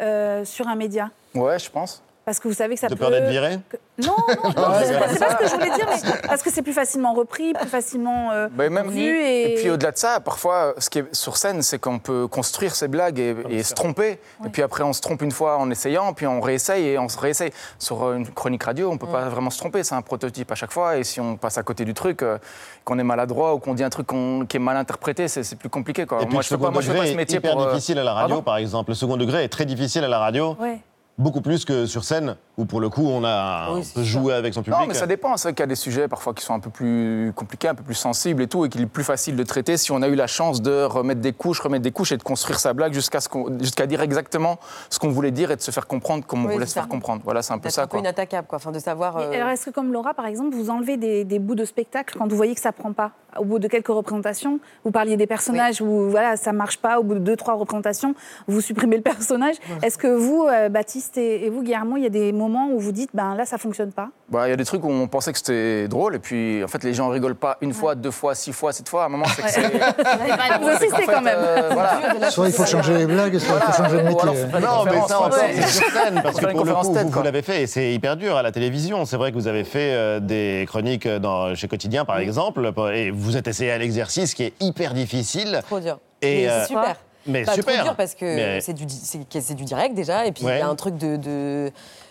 euh, sur un média ? Ouais, je pense. Parce que vous savez que ça de peut... De peur d'être viré que... Non, non, non ouais, c'est, pas, c'est pas ce que je voulais dire, mais parce que c'est plus facilement repris, plus facilement euh, bah, même, vu. Et... et puis au-delà de ça, parfois, ce qui est sur scène, c'est qu'on peut construire ses blagues et, et se tromper. Ouais. Et puis après, on se trompe une fois en essayant, puis on réessaye et on se réessaye. Sur une chronique radio, on ne peut ouais. pas vraiment se tromper, c'est un prototype à chaque fois. Et si on passe à côté du truc, euh, qu'on est maladroit ou qu'on dit un truc qu'on, qui est mal interprété, c'est, c'est plus compliqué, quoi. Et puis, moi, je ne fais pas, moi, je fais pas ce métier pour... Le second degré est hyper difficile à la radio, ah bon par exemple. Le second degré est très difficile à la radio. Ouais. Beaucoup plus que sur scène, où pour le coup, on a oui, on peut jouer avec son public. Non, mais ça dépend. C'est vrai qu'il y a des sujets parfois qui sont un peu plus compliqués, un peu plus sensibles et tout, et qu'il est plus facile de traiter si on a eu la chance de remettre des couches, remettre des couches et de construire sa blague jusqu'à, ce qu'on, jusqu'à dire exactement ce qu'on voulait dire et de se faire comprendre comme oui, on voulait se ça. faire comprendre. Voilà, c'est un peu D'être ça. C'est un peu quoi. inattaquable, quoi. Enfin, de savoir. Euh... Alors, est-ce que, comme Laura, par exemple, vous enlevez des, des bouts de spectacle quand vous voyez que ça ne prend pas ? Au bout de quelques représentations, vous parliez des personnages oui. où voilà, ça ne marche pas, au bout de deux, trois représentations, vous supprimez le personnage. Voilà. Est-ce que vous, euh, Baptiste, et vous, Guillermo, il y a des moments où vous dites, ben là, ça ne fonctionne pas ? Bah, il y a des trucs où on pensait que c'était drôle, et puis en fait, les gens rigolent pas une fois, ouais. deux fois, six fois, sept fois. À un moment, c'est que c'est. Vous insistez quand même. Euh, voilà. Soit il faut changer les blagues, soit voilà. il faut changer de métier. Alors, non, mais ça, on ouais. c'est sur scène, parce que pour le coup, tête, vous, vous l'avez fait, et c'est hyper dur à la télévision. C'est vrai que vous avez fait euh, des chroniques dans, chez Quotidien, par exemple, et vous êtes essayé à l'exercice qui est hyper difficile. Trop dur. Et mais euh, c'est super. Mais pas super. Trop dur parce que mais... c'est, du, c'est, c'est du direct déjà et puis il ouais. y a un truc de... de...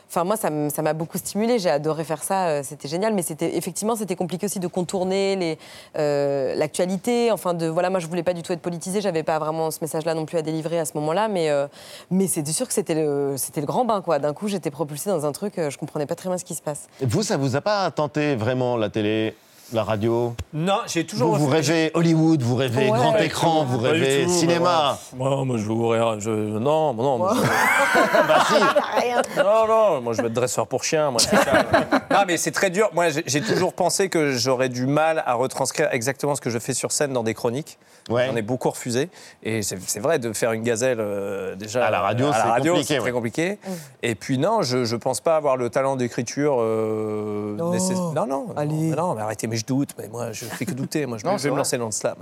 Enfin, moi, ça m'a beaucoup stimulée, j'ai adoré faire ça, c'était génial, mais c'était, effectivement, c'était compliqué aussi de contourner les, euh, l'actualité, enfin, de, voilà, moi, je voulais pas du tout être politisée, j'avais pas vraiment ce message-là non plus à délivrer à ce moment-là, mais, euh, mais c'est sûr que c'était le, c'était le grand bain, quoi. D'un coup, j'étais propulsée dans un truc, je comprenais pas très bien ce qui se passe. Et vous, ça vous a pas tenté vraiment, la télé ? La radio ? Non, j'ai toujours... Vous, vous rêvez Hollywood, vous rêvez ouais, grand ouais, écran, vous rêvez tout, cinéma. Moi, bah, bah, bah, bah, je vous je... Non, non. Moi, je... bah si. Non, non, moi, je veux être dresseur pour chien. Moi, c'est ça. Non, mais c'est très dur. Moi, j'ai, j'ai toujours pensé que j'aurais du mal à retranscrire exactement ce que je fais sur scène dans des chroniques. Ouais. J'en ai beaucoup refusé. Et c'est, c'est vrai, de faire une gazelle, euh, déjà... À la radio, à la c'est radio, compliqué. C'est très ouais. compliqué. Mmh. Et puis, non, je ne pense pas avoir le talent d'écriture... Euh, non. Nécess... non, non. Allez. Non, mais arrêtez, mais je doute, mais moi je fais que douter, moi je, non, me, je vais vrai. me lancer dans le slam.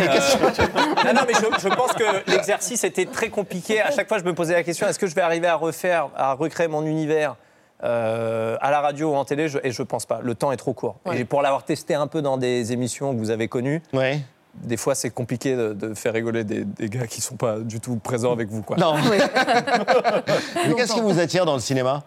Euh, non, non, mais je, je pense que l'exercice était très compliqué. À chaque fois, je me posais la question, est-ce que je vais arriver à refaire, à recréer mon univers euh, à la radio ou en télé ? je, Et je pense pas. Le temps est trop court. Ouais. Et pour l'avoir testé un peu dans des émissions que vous avez connues. Ouais. Des fois, c'est compliqué de, de faire rigoler des, des gars qui sont pas du tout présents avec vous, quoi. Non. Oui. Mais qu'est-ce qui vous attire dans le cinéma ?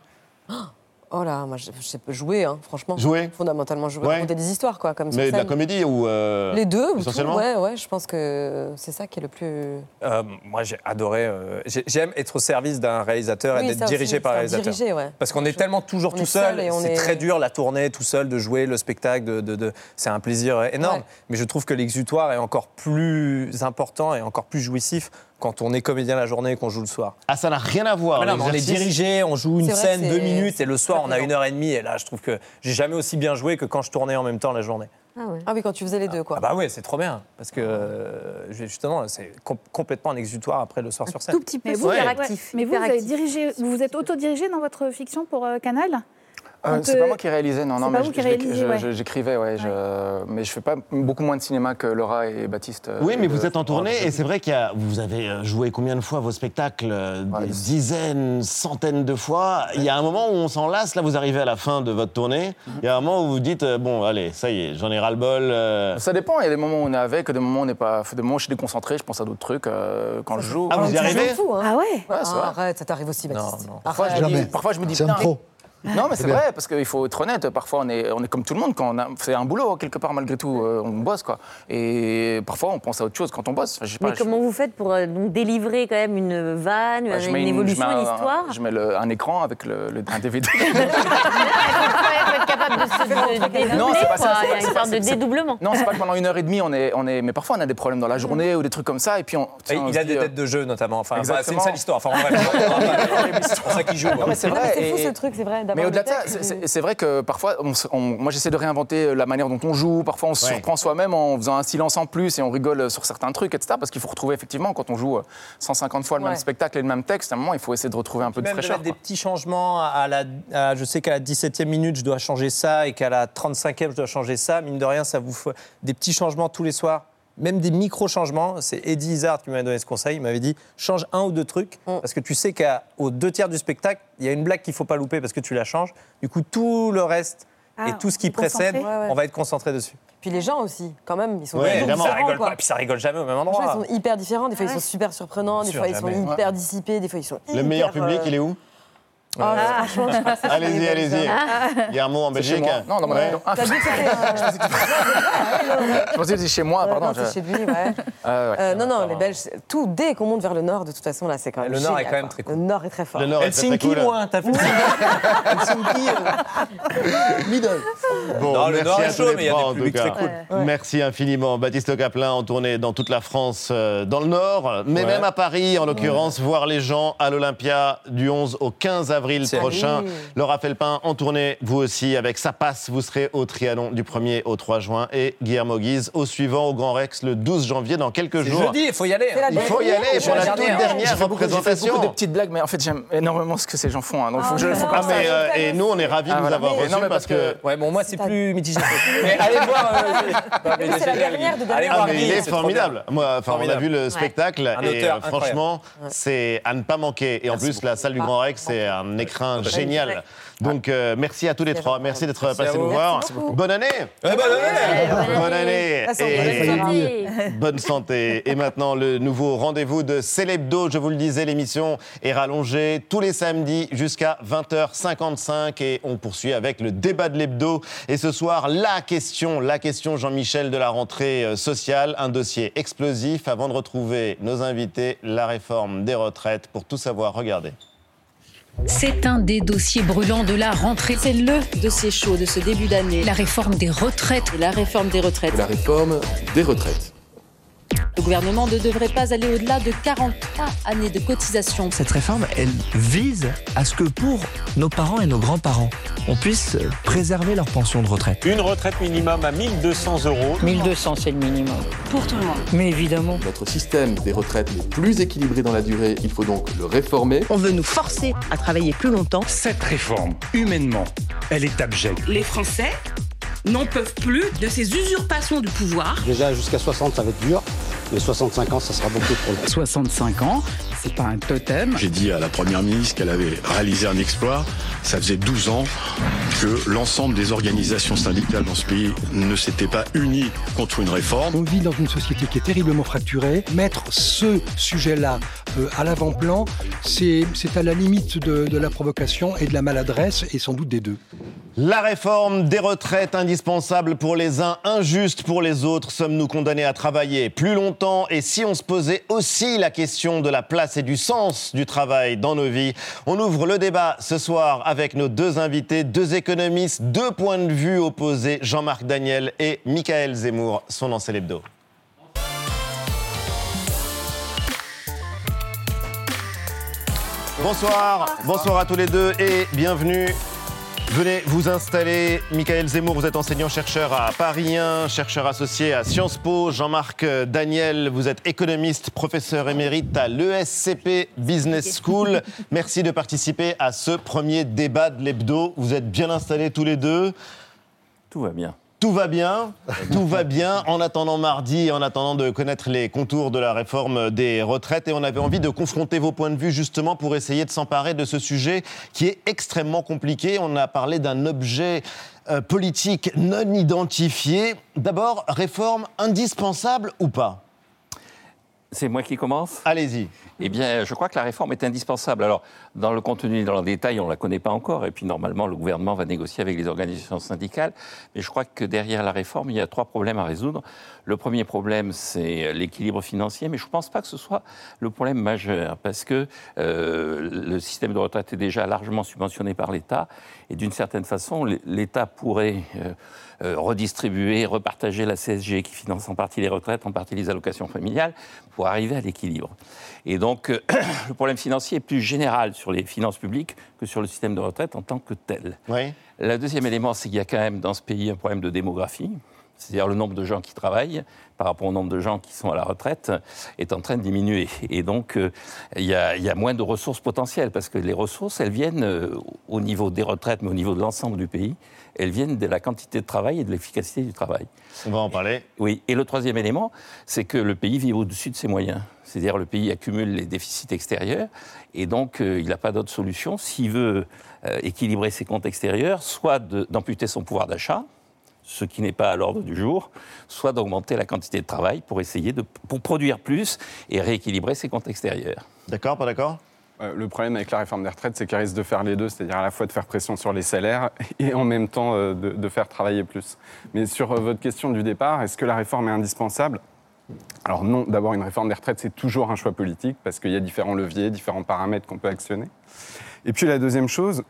Oh là, moi, je sais jouer, hein, franchement. Jouer ? Fondamentalement, jouer, ouais. raconter des histoires, quoi, comme ça. Mais de la comédie ou... Euh, les deux, essentiellement. Tout, ouais, ouais, je pense que c'est ça qui est le plus... Euh, moi, j'ai adoré... Euh, j'ai, j'aime être au service d'un réalisateur oui, et d'être dirigé aussi, par un réalisateur. Dirigé, ouais. Parce qu'on est je... tellement toujours on tout seul. seul c'est est... très dur, la tournée, tout seul, de jouer, le spectacle, de, de, de... c'est un plaisir énorme. Ouais. Mais je trouve que l'exutoire est encore plus important et encore plus jouissif quand on est comédien la journée et qu'on joue le soir. Ah, ça n'a rien à voir. Non, on est dirigé, on joue une vrai, scène, deux minutes, et le soir, on a une heure et demie. Et là, je trouve que j'ai jamais aussi bien joué que quand je tournais en même temps la journée. Ah, ouais. ah oui, quand tu faisais les deux, quoi. Ah bah oui, c'est trop bien. Parce que, euh, justement, c'est com- complètement un exutoire après le soir un sur scène. Tout petit peu. Mais vous, ouais. actif. Mais vous, vous, avez dirigé, vous vous êtes autodirigé dans votre fiction pour euh, Canal ? Euh, c'est euh... pas moi qui réalisais, non, c'est non, mais je, réalisez, je, ouais. je, j'écrivais, ouais, ouais. Je, mais je fais pas beaucoup moins de cinéma que Laura et Baptiste. Oui, mais de, vous êtes en tournée de... et c'est vrai qu'il y a, vous avez joué combien de fois vos spectacles, ouais, des dizaines, centaines de fois. Ouais. Il y a un moment où on s'en lasse. Là, vous arrivez à la fin de votre tournée. Mm-hmm. Il y a un moment où vous dites, bon, allez, ça y est, j'en ai ras le bol. Euh... Ça dépend. Il y a des moments où on est avec, des moments où on n'est pas. Des moments où je suis déconcentré, je pense à d'autres trucs euh, quand ça, je joue. Ah, vous y arrivez ? Ah ouais. Ah, arrête, ça t'arrive aussi, Baptiste. Parfois, je me dis, putain. Non, mais c'est vrai, parce qu'il faut être honnête. Parfois, on est, on est comme tout le monde. Quand on a, c'est un boulot, quelque part, malgré tout. On bosse, quoi. Et parfois, on pense à autre chose quand on bosse. Enfin, je sais pas, mais je... comment vous faites pour euh, donc, délivrer quand même une vanne, bah, une, une évolution, une, un, une histoire un, je mets le, un écran avec le, le, un D V D. Non, c'est pas ça. C'est une sorte de dédoublement. Non, c'est pas que pendant une heure et demie, on est, on est. Mais parfois, on a des problèmes dans la journée ou des trucs comme ça. Et puis, on, tiens, il on a dit, des têtes de jeu, notamment. Enfin, c'est une sale histoire. Enfin, c'est pour ça qu'il joue. C'est fou ce truc, c'est vrai. Mais au-delà de ça, c'est, c'est vrai que parfois, on, on, moi j'essaie de réinventer la manière dont on joue. Parfois, on se ouais. surprend soi-même en faisant un silence en plus et on rigole sur certains trucs, et cetera. Parce qu'il faut retrouver effectivement quand on joue cent cinquante fois le ouais. même spectacle et le même texte. À un moment, il faut essayer de retrouver un peu de fraîcheur. De des petits changements à la, à, je sais qu'à la dix-septième minute, je dois changer ça et qu'à la trente-cinquième, je dois changer ça. Mine de rien, ça vous fait des petits changements tous les soirs. Même des micro-changements, c'est Eddie Izzard qui m'avait donné ce conseil, il m'avait dit change un ou deux trucs, mm. parce que tu sais qu'aux deux tiers du spectacle, il y a une blague qu'il ne faut pas louper parce que tu la changes. Du coup, tout le reste ah, et tout ce qui précède, ouais, ouais. on va être concentré dessus. Puis les gens aussi, quand même, ils sont ouais, vraiment, ça rigole pas, puis ça rigole jamais au même endroit. Fois, ils sont hyper différents, des fois ouais. ils sont super surprenants, bien des sûr, fois ils jamais. sont hyper ouais. dissipés, des fois ils sont hyper... Le meilleur public, euh... il est où ? Oh, ah, allez-y, allez-y. Guillermo en Belgique. Non, non, ouais. non. Ah, t'as dit que c'était. Euh... Je pensais que c'était chez moi, pardon. Non, non, c'est chez lui, ouais. Euh, ouais. Euh, non, non, les Belges, tout dès qu'on monte vers le nord, de toute façon, là, c'est quand même. Le nord est quand même très cool. Le nord est très fort. Le nord est très cool. Helsinki, moi, t'as fait. Helsinki, middle. Bon, merci à tous les trois en tout cas. Merci infiniment, Baptiste Lecaplain en tournée dans toute la France, dans le nord, mais même à Paris, en l'occurrence, voir les gens à l'Olympia du onze au quinze avril c'est prochain. Lui. Laura Felpin en tournée, vous aussi, avec Sa Passe. Vous serez au Trianon du premier au trois juin et Guillermo Guy au suivant au Grand Rex le douze janvier dans quelques c'est jours. Jeudi, il faut y aller. Il faut y aller pour la, la toute dernière représentation. J'ai fait beaucoup de petites blagues, mais en fait j'aime énormément ce que ces gens font. Hein, donc ah, faut que je le fasse. Ah, mais euh, et nous on est ravis ah, de vous voilà. avoir reçus parce, parce que... que. Ouais, bon moi c'est, c'est plus mitigé. Mais allez voir. C'est la dernière de dernière. Il est formidable. Moi, enfin on a vu le spectacle et franchement c'est à ne pas manquer. Et en plus la salle du Grand Rex c'est un écrin ouais. génial. Ouais. Donc, euh, merci à tous les trois. Merci d'être merci passés nous voir. Bonne année. Ouais, bonne année. Bonne, bonne année. année. Et bonne santé. Bonne santé. Et maintenant, le nouveau rendez-vous de Célèbdo. Je vous le disais, l'émission est rallongée tous les samedis jusqu'à vingt heures cinquante-cinq. Et on poursuit avec le débat de l'hebdo. Et ce soir, la question, la question Jean-Michel de la rentrée sociale. Un dossier explosif avant de retrouver nos invités, la réforme des retraites. Pour tout savoir, regardez. C'est un des dossiers brûlants de la rentrée. C'est le dossier chaud de ce début d'année. La réforme des retraites. La réforme des retraites. La réforme des retraites. Le gouvernement ne devrait pas aller au-delà de quarante-quatre années de cotisation. Cette réforme, elle vise à ce que pour nos parents et nos grands-parents, on puisse préserver leur pension de retraite. Une retraite minimum à mille deux cents euros. mille deux cents, c'est le minimum. Pour tout le monde. Mais évidemment. Notre système des retraites n'est plus équilibré dans la durée. Il faut donc le réformer. On veut nous forcer à travailler plus longtemps. Cette réforme, humainement, elle est abjecte. Les Français n'en peuvent plus de ces usurpations du pouvoir. Déjà, jusqu'à soixante, ça va être dur. Mais soixante-cinq ans, ça sera beaucoup trop long. soixante-cinq ans, c'est pas un totem. J'ai dit à la Première ministre qu'elle avait réalisé un exploit. Ça faisait douze ans que l'ensemble des organisations syndicales dans ce pays ne s'étaient pas unies contre une réforme. On vit dans une société qui est terriblement fracturée. Mettre ce sujet-là euh, à l'avant-plan, c'est, c'est à la limite de, de la provocation et de la maladresse, et sans doute des deux. La réforme des retraites indispensable pour les uns, injuste pour les autres. Sommes-nous condamnés à travailler plus longtemps ? Et si on se posait aussi la question de la place et du sens du travail dans nos vies ? On ouvre le débat ce soir avec nos deux invités, deux économistes, deux points de vue opposés, Jean-Marc Daniel et Mickaël Zemmour, sont dans Célèbdo. Bonsoir, bonsoir à tous les deux et bienvenue. Venez vous installer. Mickaël Zemmour, vous êtes enseignant-chercheur à Paris un, chercheur associé à Sciences Po. Jean-Marc Daniel, vous êtes économiste, professeur émérite à l'E S C P Business School. Merci de participer à ce premier débat de l'hebdo. Vous êtes bien installés tous les deux. Tout va bien. Tout va bien, tout va bien. En attendant mardi, en attendant de connaître les contours de la réforme des retraites, et on avait envie de confronter vos points de vue justement pour essayer de s'emparer de ce sujet qui est extrêmement compliqué. On a parlé d'un objet euh, politique non identifié. D'abord, réforme indispensable ou pas ? C'est moi qui commence ? Allez-y. Eh bien, je crois que la réforme est indispensable. Alors, dans le contenu et dans le détail, on ne la connaît pas encore. Et puis, normalement, le gouvernement va négocier avec les organisations syndicales. Mais je crois que derrière la réforme, il y a trois problèmes à résoudre. Le premier problème, c'est l'équilibre financier. Mais je ne pense pas que ce soit le problème majeur. Parce que euh, le système de retraite est déjà largement subventionné par l'État. Et d'une certaine façon, l'État pourrait euh, redistribuer, repartager la C S G qui finance en partie les retraites, en partie les allocations familiales, pour arriver à l'équilibre. Et donc, euh, le problème financier est plus général sur les finances publiques que sur le système de retraite en tant que tel. Oui. Le deuxième élément, c'est qu'il y a quand même dans ce pays un problème de démographie, c'est-à-dire le nombre de gens qui travaillent par rapport au nombre de gens qui sont à la retraite est en train de diminuer. Et donc, il euh, y, a, y a moins de ressources potentielles, parce que les ressources, elles viennent euh, au niveau des retraites, mais au niveau de l'ensemble du pays, elles viennent de la quantité de travail et de l'efficacité du travail. On va en parler. Et, oui. Et le troisième élément, c'est que le pays vit au-dessus de ses moyens. C'est-à-dire le pays accumule les déficits extérieurs, et donc euh, il n'a pas d'autre solution, s'il veut euh, équilibrer ses comptes extérieurs, soit de, d'amputer son pouvoir d'achat, ce qui n'est pas à l'ordre du jour, soit d'augmenter la quantité de travail pour essayer de pour produire plus et rééquilibrer ses comptes extérieurs. D'accord, pas d'accord ? Euh, le problème avec la réforme des retraites, c'est qu'elle risque de faire les deux, c'est-à-dire à la fois de faire pression sur les salaires et en même temps euh, de, de faire travailler plus. Mais sur euh, votre question du départ, est-ce que la réforme est indispensable ? Alors non, d'abord, une réforme des retraites, c'est toujours un choix politique, parce qu'il y a différents leviers, différents paramètres qu'on peut actionner. Et puis la deuxième chose,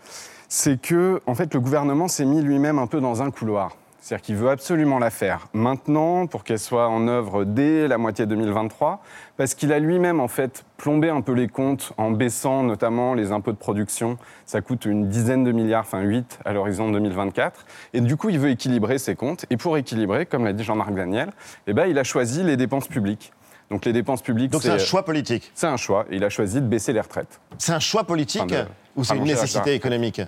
c'est que en fait, le gouvernement s'est mis lui-même un peu dans un couloir. C'est-à-dire qu'il veut absolument la faire maintenant pour qu'elle soit en œuvre dès la moitié deux mille vingt-trois, parce qu'il a lui-même en fait plombé un peu les comptes en baissant notamment les impôts de production. Ça coûte une dizaine de milliards, enfin huit, à l'horizon deux mille vingt-quatre. Et du coup, il veut équilibrer ses comptes. Et pour équilibrer, comme l'a dit Jean-Marc Daniel, eh ben, il a choisi les dépenses publiques. Donc les dépenses publiques, Donc c'est, c'est un choix politique. C'est un choix. Il a choisi de baisser les retraites. C'est un choix politique enfin, de, ou c'est une nécessité économique ?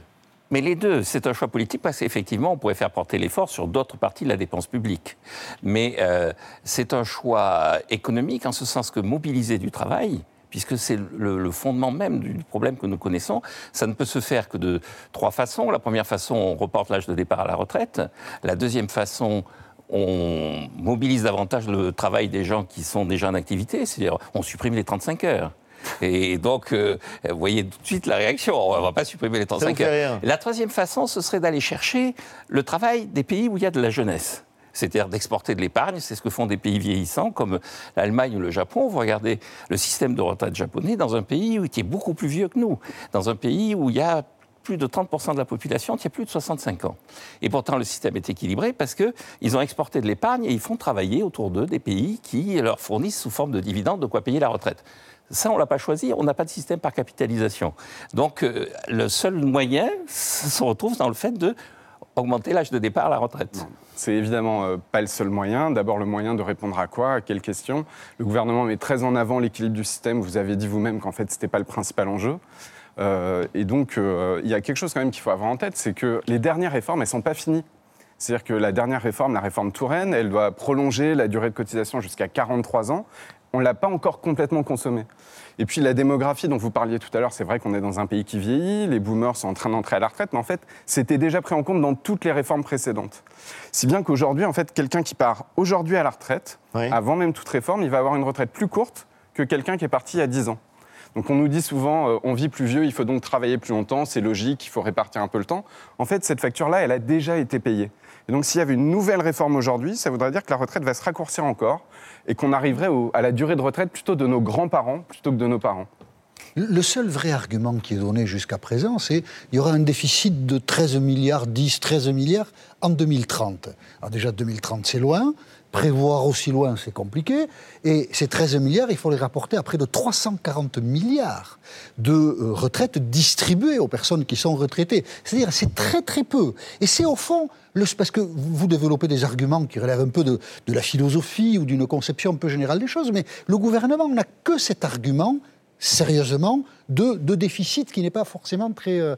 Mais les deux, c'est un choix politique parce qu'effectivement, on pourrait faire porter l'effort sur d'autres parties de la dépense publique. Mais euh, c'est un choix économique en ce sens que mobiliser du travail, puisque c'est le, le fondement même du problème que nous connaissons, ça ne peut se faire que de trois façons. La première façon, on reporte l'âge de départ à la retraite. La deuxième façon, on mobilise davantage le travail des gens qui sont déjà en activité, c'est-à-dire on supprime les trente-cinq heures. Et donc, euh, vous voyez tout de suite la réaction. On ne va pas supprimer les trente-cinq heures. La troisième façon, ce serait d'aller chercher le travail des pays où il y a de la jeunesse. C'est-à-dire d'exporter de l'épargne. C'est ce que font des pays vieillissants comme l'Allemagne ou le Japon. Vous regardez le système de retraite japonais dans un pays où, qui est beaucoup plus vieux que nous, dans un pays où il y a plus de trente pour cent de la population qui a plus de soixante-cinq ans. Et pourtant, le système est équilibré parce qu'ils ont exporté de l'épargne et ils font travailler autour d'eux des pays qui leur fournissent sous forme de dividendes de quoi payer la retraite. Ça, on ne l'a pas choisi, on n'a pas de système par capitalisation. Donc, euh, le seul moyen se retrouve dans le fait d'augmenter l'âge de départ à la retraite. Non, c'est évidemment euh, pas le seul moyen. D'abord, le moyen de répondre à quoi ? À quelles questions ? Le gouvernement met très en avant l'équilibre du système. Vous avez dit vous-même qu'en fait, ce n'était pas le principal enjeu. Euh, et donc, il euh, y a quelque chose quand même qu'il faut avoir en tête, c'est que les dernières réformes, elles ne sont pas finies. C'est-à-dire que la dernière réforme, la réforme Touraine, elle doit prolonger la durée de cotisation jusqu'à quarante-trois ans. On ne l'a pas encore complètement consommée. Et puis la démographie dont vous parliez tout à l'heure, c'est vrai qu'on est dans un pays qui vieillit, les boomers sont en train d'entrer à la retraite, mais en fait, c'était déjà pris en compte dans toutes les réformes précédentes. Si bien qu'aujourd'hui, en fait, quelqu'un qui part aujourd'hui à la retraite, oui, avant même toute réforme, il va avoir une retraite plus courte que quelqu'un qui est parti il y a dix ans. Donc on nous dit souvent, euh, on vit plus vieux, il faut donc travailler plus longtemps, c'est logique, il faut répartir un peu le temps. En fait, cette facture-là, elle a déjà été payée. Et donc s'il y avait une nouvelle réforme aujourd'hui, ça voudrait dire que la retraite va se raccourcir encore et qu'on arriverait au, à la durée de retraite plutôt de nos grands-parents plutôt que de nos parents. Le seul vrai argument qui est donné jusqu'à présent, c'est qu'il y aura un déficit de treize milliards, dix, treize milliards en deux mille trente. Alors déjà, deux mille trente, c'est loin. Prévoir aussi loin, c'est compliqué. Et ces treize milliards, il faut les rapporter à près de trois cent quarante milliards de euh, retraites distribuées aux personnes qui sont retraitées. C'est-à-dire, c'est très, très peu. Et c'est au fond, le, parce que vous développez des arguments qui relèvent un peu de, de la philosophie ou d'une conception un peu générale des choses, mais le gouvernement n'a que cet argument sérieusement, de, de déficit qui n'est pas forcément très, euh,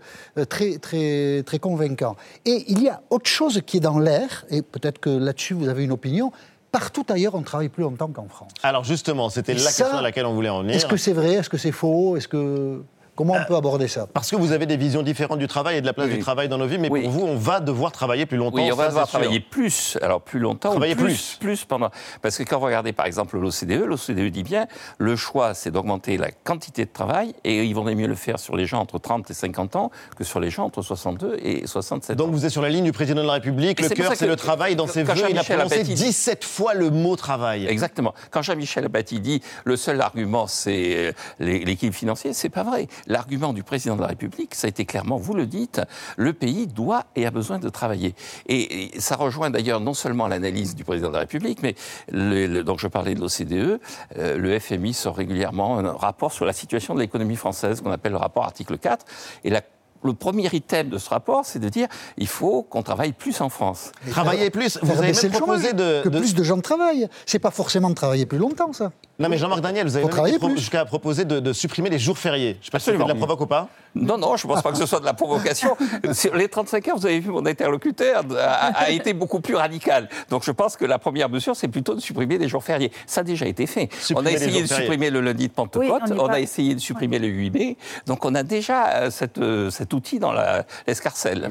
très, très, très convaincant. Et il y a autre chose qui est dans l'air, et peut-être que là-dessus vous avez une opinion, partout ailleurs on travaille plus longtemps qu'en France. Alors justement, c'était et la ça, question à laquelle on voulait en venir. Est-ce que c'est vrai ? Est-ce que c'est faux ? Est-ce que... Comment on peut aborder ça ? Parce que vous avez des visions différentes du travail et de la place oui. du travail dans nos vies, mais oui. pour vous, on va devoir travailler plus longtemps. Oui, on va ça, devoir travailler sûr. plus, alors plus longtemps, travailler ou plus, plus. plus pendant... Parce que quand vous regardez par exemple l'O C D E, l'O C D E dit bien, le choix c'est d'augmenter la quantité de travail, et ils vont mieux le faire sur les gens entre trente et cinquante ans que sur les gens entre soixante-deux et soixante-sept Donc ans. Donc vous êtes sur la ligne du président de la République, et le cœur c'est le travail, dans ses vœux, il a prononcé dix-sept fois le mot travail. Exactement. Quand Jean-Michel Aphatie dit, le seul argument c'est l'équilibre financier, c'est pas vrai. L'argument du président de la République, ça a été clairement, vous le dites, le pays doit et a besoin de travailler. Et ça rejoint d'ailleurs non seulement l'analyse du président de la République, mais le, le, donc je parlais de l'O C D E, euh, le F M I sort régulièrement un rapport sur la situation de l'économie française, qu'on appelle le rapport article quatre, et la Le premier item de ce rapport, c'est de dire qu'il faut qu'on travaille plus en France. Mais travailler plus, vous avez même proposé de, de... que plus de gens travaillent. C'est pas forcément de travailler plus longtemps, ça. Non, mais Jean-Marc Daniel, vous avez même pro- jusqu'à proposer de, de supprimer les jours fériés. Je ne sais pas Absolument. si c'était de la provoque ou pas. Non, non, je ne pense pas que ce soit de la provocation. Sur les trente-cinq heures, vous avez vu, mon interlocuteur a, a été beaucoup plus radical. Donc je pense que la première mesure, c'est plutôt de supprimer les jours fériés. Ça a déjà été fait. Supprimer on a essayé de supprimer le lundi de Pentecôte, oui, on, on a essayé de supprimer ouais. le huit mai. Donc on a déjà cette, cette outils dans la, l'escarcelle.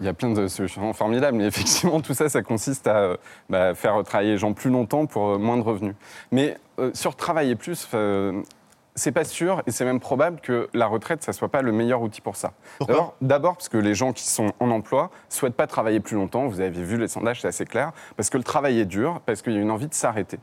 Il y a plein de solutions formidables, mais effectivement, tout ça, ça consiste à bah, faire travailler les gens plus longtemps pour moins de revenus. Mais euh, sur travailler plus, euh, c'est pas sûr, et c'est même probable que la retraite, ça soit pas le meilleur outil pour ça. D'abord, d'abord, parce que les gens qui sont en emploi souhaitent pas travailler plus longtemps, vous avez vu les sondages, c'est assez clair, parce que le travail est dur, parce qu'il y a une envie de s'arrêter.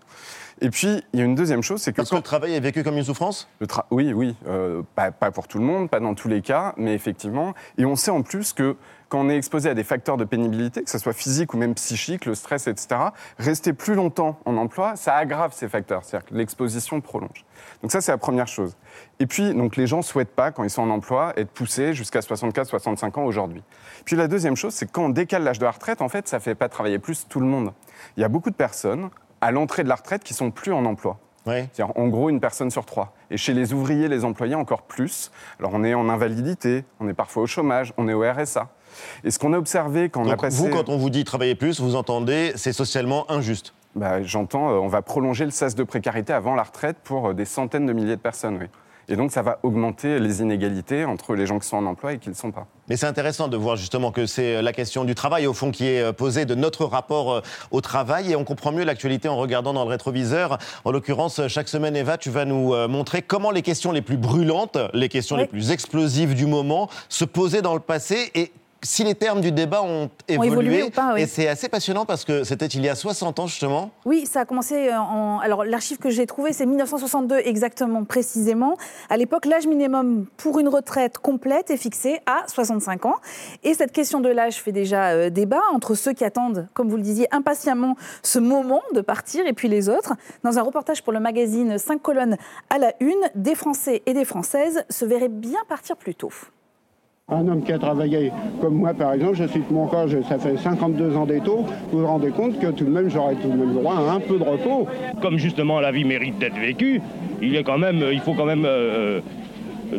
Et puis, il y a une deuxième chose, c'est que... Parce que le travail est vécu comme une souffrance ? le tra- Oui, oui. Euh, pas, pas pour tout le monde, pas dans tous les cas, mais effectivement. Et on sait en plus que quand on est exposé à des facteurs de pénibilité, que ce soit physique ou même psychique, le stress, et cetera, rester plus longtemps en emploi, ça aggrave ces facteurs. C'est-à-dire que l'exposition prolonge. Donc ça, c'est la première chose. Et puis, donc, les gens ne souhaitent pas, quand ils sont en emploi, être poussés jusqu'à soixante-quatre soixante-cinq ans aujourd'hui. Puis la deuxième chose, c'est que quand on décale l'âge de la retraite, en fait, ça ne fait pas travailler plus tout le monde. Il y a beaucoup de personnes... à l'entrée de la retraite qui ne sont plus en emploi. Oui. C'est-à-dire, en gros, une personne sur trois. Et chez les ouvriers, les employés, encore plus. Alors, on est en invalidité, on est parfois au chômage, on est au R S A. Et ce qu'on a observé quand Donc, on a passé... vous, quand on vous dit « travailler plus », vous entendez « c'est socialement injuste ». Bah, j'entends, on va prolonger le sas de précarité avant la retraite pour des centaines de milliers de personnes, oui. Et donc, ça va augmenter les inégalités entre les gens qui sont en emploi et qui ne le sont pas. Mais c'est intéressant de voir justement que c'est la question du travail, au fond, qui est posée de notre rapport au travail. Et on comprend mieux l'actualité en regardant dans le rétroviseur. En l'occurrence, chaque semaine, Eva, tu vas nous montrer comment les questions les plus brûlantes, les questions oui. les plus explosives du moment, se posaient dans le passé et... si les termes du débat ont évolué, ont évolué ou pas, oui. et c'est assez passionnant parce que c'était il y a soixante ans justement. Oui, ça a commencé en... Alors l'archive que j'ai trouvée, c'est dix-neuf cent soixante-deux exactement, précisément. À l'époque, l'âge minimum pour une retraite complète est fixé à soixante-cinq ans. Et cette question de l'âge fait déjà euh, débat entre ceux qui attendent, comme vous le disiez, impatiemment ce moment de partir et puis les autres. Dans un reportage pour le magazine cinq colonnes à la une, des Français et des Françaises se verraient bien partir plus tôt. Un homme qui a travaillé comme moi, par exemple, je suis de mon corps, ça fait cinquante-deux ans d'étau, vous vous rendez compte que tout de même, j'aurais tout de même droit à un peu de repos. Comme justement la vie mérite d'être vécue, il, est quand même, il faut quand même euh,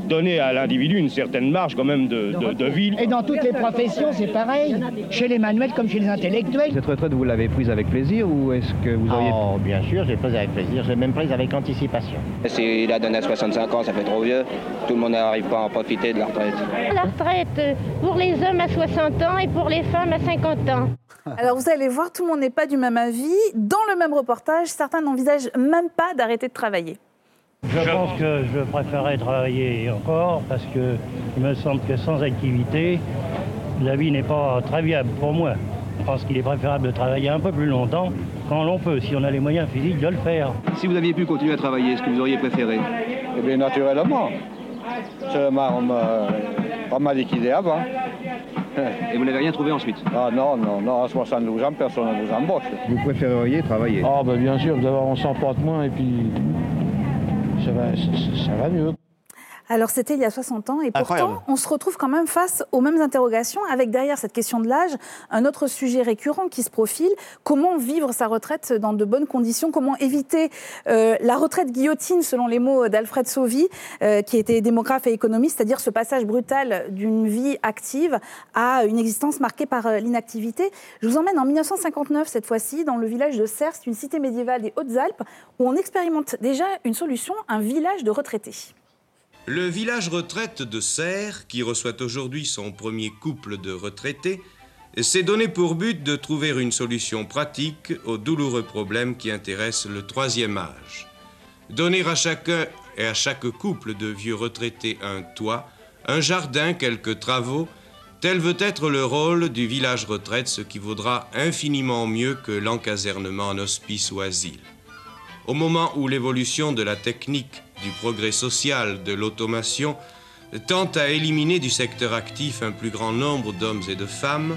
donner à l'individu une certaine marge quand même de, de, de vie. Et dans toutes les professions, c'est pareil, chez les manuels comme chez les intellectuels. Cette retraite, vous l'avez prise avec plaisir ou est-ce que vous auriez... Oh, bien sûr, je l'ai prise avec plaisir, je l'ai même prise avec anticipation. S'il a donné à soixante-cinq ans, ça fait trop vieux. Tout le monde n'arrive pas à en profiter de la retraite. La retraite pour les hommes à soixante ans et pour les femmes à cinquante ans. Alors vous allez voir, tout le monde n'est pas du même avis. Dans le même reportage, certains n'envisagent même pas d'arrêter de travailler. Je pense que je préférerais travailler encore parce que il me semble que sans activité, la vie n'est pas très viable pour moi. Je pense qu'il est préférable de travailler un peu plus longtemps quand l'on peut, si on a les moyens physiques de le faire. Si vous aviez pu continuer à travailler, est-ce que vous auriez préféré ? Eh bien naturellement. Seulement on m'a, on m'a liquidé avant. Et vous n'avez rien trouvé ensuite ? Ah non, non, non, à soixante-douze ans, personne ne vous embauche. Vous préféreriez travailler ? Ah ben bien sûr, d'abord on s'en porte moins et puis... Ça va, ça va mieux. Alors, c'était il y a soixante ans, et pourtant, Incroyable. on se retrouve quand même face aux mêmes interrogations, avec derrière cette question de l'âge, un autre sujet récurrent qui se profile, comment vivre sa retraite dans de bonnes conditions, comment éviter euh, la retraite guillotine, selon les mots d'Alfred Sauvy, euh, qui était démographe et économiste, c'est-à-dire ce passage brutal d'une vie active à une existence marquée par euh, l'inactivité. Je vous emmène en dix-neuf cent cinquante-neuf, cette fois-ci, dans le village de Serres, une cité médiévale des Hautes-Alpes, où on expérimente déjà une solution, un village de retraités. Le village retraite de Serres, qui reçoit aujourd'hui son premier couple de retraités, s'est donné pour but de trouver une solution pratique au douloureux problème qui intéresse le troisième âge. Donner à chacun et à chaque couple de vieux retraités un toit, un jardin, quelques travaux, tel veut être le rôle du village retraite, ce qui vaudra infiniment mieux que l'encasernement en hospice ou asile. Au moment où l'évolution de la technique, du progrès social, de l'automation, tend à éliminer du secteur actif un plus grand nombre d'hommes et de femmes,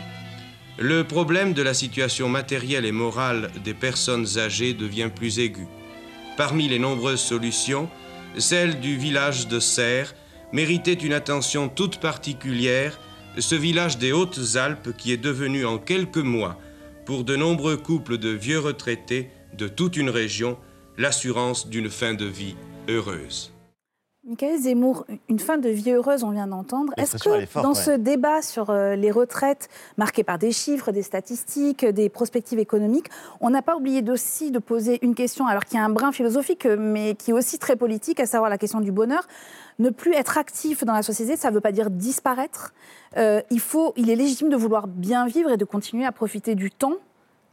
le problème de la situation matérielle et morale des personnes âgées devient plus aigu. Parmi les nombreuses solutions, celle du village de Serres méritait une attention toute particulière, ce village des Hautes-Alpes qui est devenu en quelques mois, pour de nombreux couples de vieux retraités de toute une région, l'assurance d'une fin de vie heureuse. Mickaël Zemmour, une fin de vie heureuse, on vient d'entendre. Est-ce que forte, dans ouais. ce débat sur les retraites, marqué par des chiffres, des statistiques, des perspectives économiques, on n'a pas oublié aussi de poser une question, alors qu'il y a un brin philosophique, mais qui est aussi très politique, à savoir la question du bonheur. Ne plus être actif dans la société, ça ne veut pas dire disparaître. Euh, il faut, il est légitime de vouloir bien vivre et de continuer à profiter du temps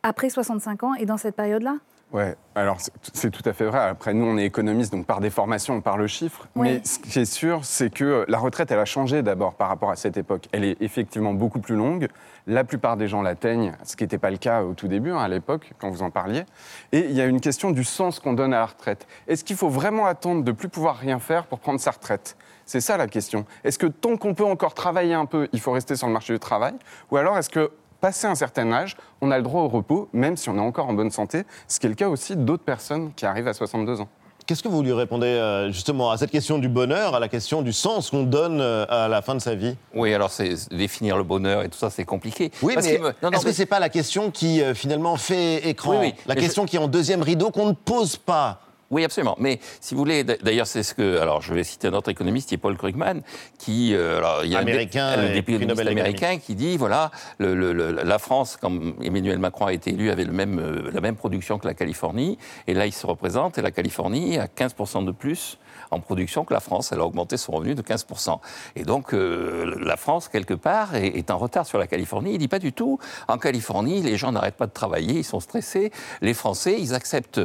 après soixante-cinq ans et dans cette période-là. Ouais, alors c'est tout à fait vrai. Après, nous, on est économistes, donc par des formations, on parle chiffres. Oui. Mais ce qui est sûr, c'est que la retraite, elle a changé d'abord par rapport à cette époque. Elle est effectivement beaucoup plus longue. La plupart des gens l'atteignent, ce qui n'était pas le cas au tout début, hein, à l'époque, quand vous en parliez. Et il y a une question du sens qu'on donne à la retraite. Est-ce qu'il faut vraiment attendre de ne plus pouvoir rien faire pour prendre sa retraite ? C'est ça la question. Est-ce que tant qu'on peut encore travailler un peu, il faut rester sur le marché du travail ? Ou alors est-ce que passé un certain âge, on a le droit au repos, même si on est encore en bonne santé, ce qui est le cas aussi d'autres personnes qui arrivent à soixante-deux ans. Qu'est-ce que vous lui répondez euh, justement à cette question du bonheur, à la question du sens qu'on donne euh, à la fin de sa vie ? Oui, alors c'est, définir le bonheur et tout ça, c'est compliqué. Oui, parce mais que, non, non, est-ce mais... que c'est pas la question qui euh, finalement fait écran ? Oui, oui. La mais question je... qui est en deuxième rideau qu'on ne pose pas ? Oui, absolument. Mais si vous voulez, d'ailleurs, c'est ce que... Alors, je vais citer un autre économiste, qui est Paul Krugman, qui... Euh, alors, il y a américain, un, dé- un des prix Nobel américain, qui dit, voilà, le, le, le, la France, quand Emmanuel Macron a été élu, avait le même, euh, la même production que la Californie. Et là, il se représente, et la Californie a quinze pour cent de plus en production que la France. Elle a augmenté son revenu de quinze pour cent. Et donc, euh, la France, quelque part, est, est en retard sur la Californie. Il ne dit pas du tout. En Californie, les gens n'arrêtent pas de travailler, ils sont stressés. Les Français, ils acceptent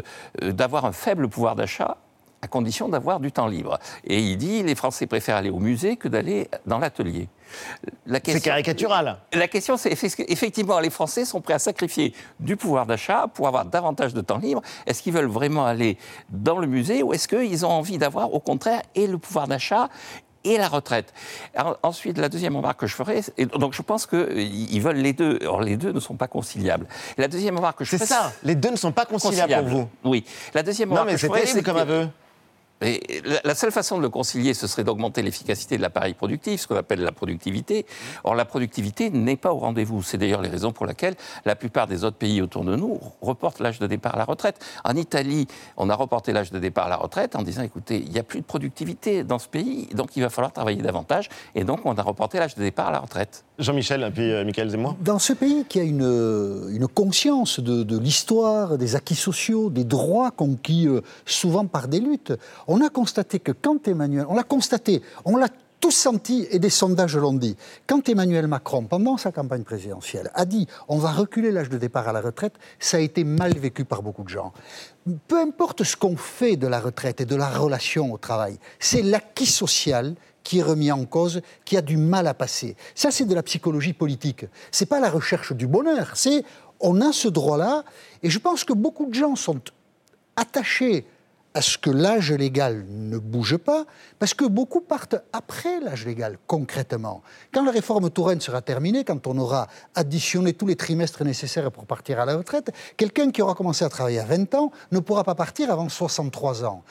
euh, d'avoir un faible pouvoir d'achat à condition d'avoir du temps libre. Et il dit, les Français préfèrent aller au musée que d'aller dans l'atelier. La question, c'est caricatural. La question, c'est effectivement, les Français sont prêts à sacrifier du pouvoir d'achat pour avoir davantage de temps libre. Est-ce qu'ils veulent vraiment aller dans le musée ou est-ce qu'ils ont envie d'avoir, au contraire, et le pouvoir d'achat et la retraite. Alors, ensuite, la deuxième remarque que je ferai, et donc je pense qu'ils veulent les deux. Or, les deux ne sont pas conciliables. La deuxième remarque que je ferai... C'est ça, les deux ne sont pas conciliables, conciliables pour vous. Oui. La deuxième remarque non, mais que je ferai... c'est terrible comme aveu. Et la seule façon de le concilier, ce serait d'augmenter l'efficacité de l'appareil productif, ce qu'on appelle la productivité. Or, la productivité n'est pas au rendez-vous. C'est d'ailleurs les raisons pour lesquelles la plupart des autres pays autour de nous reportent l'âge de départ à la retraite. En Italie, on a reporté l'âge de départ à la retraite en disant, écoutez, il n'y a plus de productivité dans ce pays, donc il va falloir travailler davantage. Et donc, on a reporté l'âge de départ à la retraite. Jean-Michel, puis euh, Mickaël Zemmour. Dans ce pays qui a une, une conscience de, de l'histoire, des acquis sociaux, des droits conquis euh, souvent par des luttes, on a constaté que quand Emmanuel... On l'a constaté, on l'a tous senti, et des sondages l'ont dit. Quand Emmanuel Macron, pendant sa campagne présidentielle, a dit « on va reculer l'âge de départ à la retraite », ça a été mal vécu par beaucoup de gens. Peu importe ce qu'on fait de la retraite et de la relation au travail, c'est l'acquis social qui est remis en cause, qui a du mal à passer. Ça, c'est de la psychologie politique. C'est pas la recherche du bonheur, c'est on a ce droit-là, et je pense que beaucoup de gens sont attachés à ce que l'âge légal ne bouge pas, parce que beaucoup partent après l'âge légal, concrètement. Quand la réforme Touraine sera terminée, quand on aura additionné tous les trimestres nécessaires pour partir à la retraite, quelqu'un qui aura commencé à travailler à vingt ans ne pourra pas partir avant soixante-trois ans.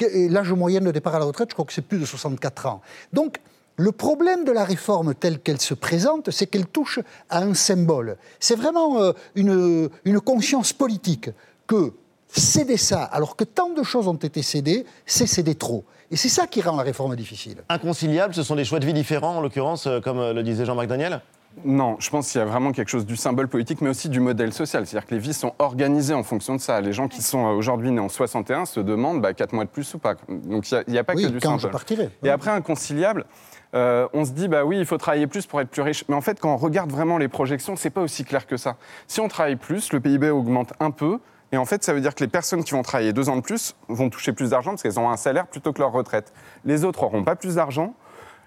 Et l'âge moyen de départ à la retraite, je crois que c'est plus de soixante-quatre ans. Donc, le problème de la réforme telle qu'elle se présente, c'est qu'elle touche à un symbole. C'est vraiment euh, une, une conscience politique que... céder ça, alors que tant de choses ont été cédées, c'est céder trop. Et c'est ça qui rend la réforme difficile. Inconciliable, ce sont des choix de vie différents, en l'occurrence, comme le disait Jean-Marc Daniel ? Non, je pense qu'il y a vraiment quelque chose du symbole politique, mais aussi du modèle social. C'est-à-dire que les vies sont organisées en fonction de ça. Les gens qui sont aujourd'hui nés en soixante et un se demandent bah, quatre mois de plus ou pas. Donc il n'y a, a pas oui, que du symbole. Oui, quand je partirai. Et après, inconciliable, euh, on se dit bah oui, il faut travailler plus pour être plus riche. Mais en fait, quand on regarde vraiment les projections, c'est pas aussi clair que ça. Si on travaille plus, le P I B augmente un peu. Et en fait, ça veut dire que les personnes qui vont travailler deux ans de plus vont toucher plus d'argent parce qu'elles ont un salaire plutôt que leur retraite. Les autres n'auront pas plus d'argent.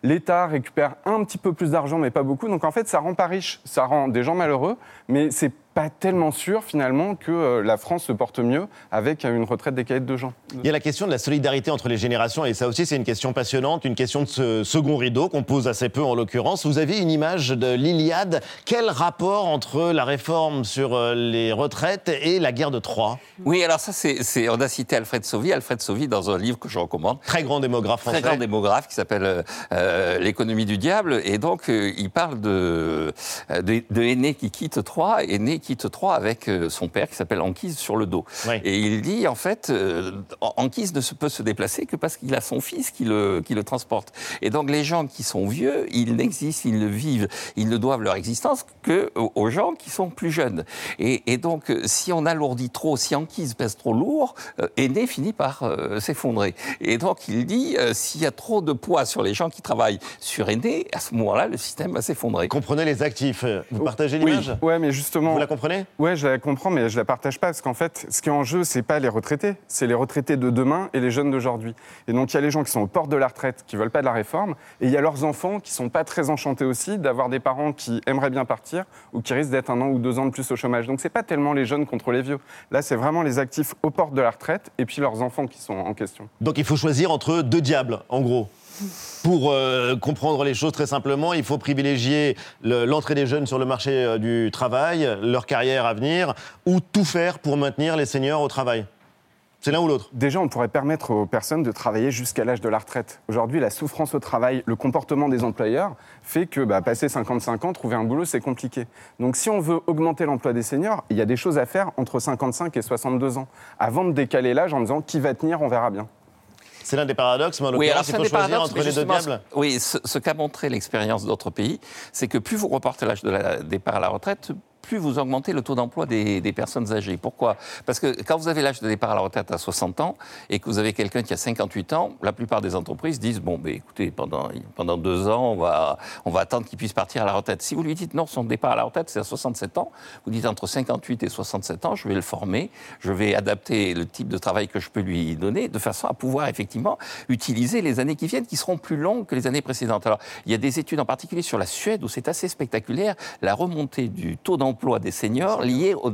L'État récupère un petit peu plus d'argent, mais pas beaucoup. Donc en fait, ça rend pas riche, ça rend des gens malheureux, mais c'est pas tellement sûr finalement que la France se porte mieux avec une retraite décalée de deux gens. Il y a la question de la solidarité entre les générations, et ça aussi c'est une question passionnante, une question de ce second rideau qu'on pose assez peu en l'occurrence. Vous avez une image de l'Iliade. Quel rapport entre la réforme sur les retraites et la guerre de Troie ? Oui, alors ça c'est, c'est on a cité Alfred Sauvy. Alfred Sauvy dans un livre que je recommande. Très grand démographe français. Très grand démographe qui s'appelle... Euh, Euh, l'économie du diable, et donc euh, il parle de, de, de Énée qui quitte Troie, Énée quitte Troie avec euh, son père qui s'appelle Anquise sur le dos. Oui. Et il dit en fait, euh, Anquise ne se, peut se déplacer que parce qu'il a son fils qui le, qui le transporte. Et donc les gens qui sont vieux, ils n'existent, ils ne vivent, ils ne doivent leur existence qu'aux gens qui sont plus jeunes. Et, et donc si on alourdit trop, si Anquise pèse trop lourd, euh, Énée finit par euh, s'effondrer. Et donc il dit, euh, s'il y a trop de poids sur les gens qui travaillent sur Énée, à ce moment-là, le système va s'effondrer. Comprenez les actifs. Vous partagez l'image ? Oui, ouais, mais justement... Vous la comprenez ? Oui, je la comprends, mais je ne la partage pas, parce qu'en fait, ce qui est en jeu, ce n'est pas les retraités, c'est les retraités de demain et les jeunes d'aujourd'hui. Et donc, il y a les gens qui sont aux portes de la retraite, qui ne veulent pas de la réforme, et il y a leurs enfants qui ne sont pas très enchantés aussi d'avoir des parents qui aimeraient bien partir ou qui risquent d'être un an ou deux ans de plus au chômage. Donc, ce n'est pas tellement les jeunes contre les vieux. Là, c'est vraiment les actifs aux portes de la retraite et puis leurs enfants qui sont en question. Donc, il faut choisir entre deux diables, en gros. Pour euh, comprendre les choses très simplement, il faut privilégier le, l'entrée des jeunes sur le marché euh, du travail, leur carrière à venir, ou tout faire pour maintenir les seniors au travail. C'est l'un ou l'autre. Déjà, on pourrait permettre aux personnes de travailler jusqu'à l'âge de la retraite. Aujourd'hui, la souffrance au travail, le comportement des employeurs fait que bah, passer cinquante-cinq ans, trouver un boulot, c'est compliqué. Donc si on veut augmenter l'emploi des seniors, il y a des choses à faire entre cinquante-cinq et soixante-deux ans, avant de décaler l'âge en disant qui va tenir, on verra bien. C'est l'un des paradoxes, mais en l'occurrence, oui, il faut choisir entre les deux diables. Ce, oui, ce, ce qu'a montré l'expérience d'autres pays, c'est que plus vous reportez l'âge de la, départ à la retraite, plus vous augmentez le taux d'emploi des, des personnes âgées. Pourquoi ? Parce que quand vous avez l'âge de départ à la retraite à soixante ans et que vous avez quelqu'un qui a cinquante-huit ans, la plupart des entreprises disent « Bon, ben, écoutez, pendant, pendant deux ans, on va, on va attendre qu'il puisse partir à la retraite. » Si vous lui dites « Non, son départ à la retraite, c'est à soixante-sept ans », vous dites « Entre cinquante-huit et soixante-sept ans, je vais le former, je vais adapter le type de travail que je peux lui donner de façon à pouvoir effectivement utiliser les années qui viennent, qui seront plus longues que les années précédentes. » Alors, il y a des études en particulier sur la Suède où c'est assez spectaculaire, la remontée du taux d'emploi emploi des seniors lié au,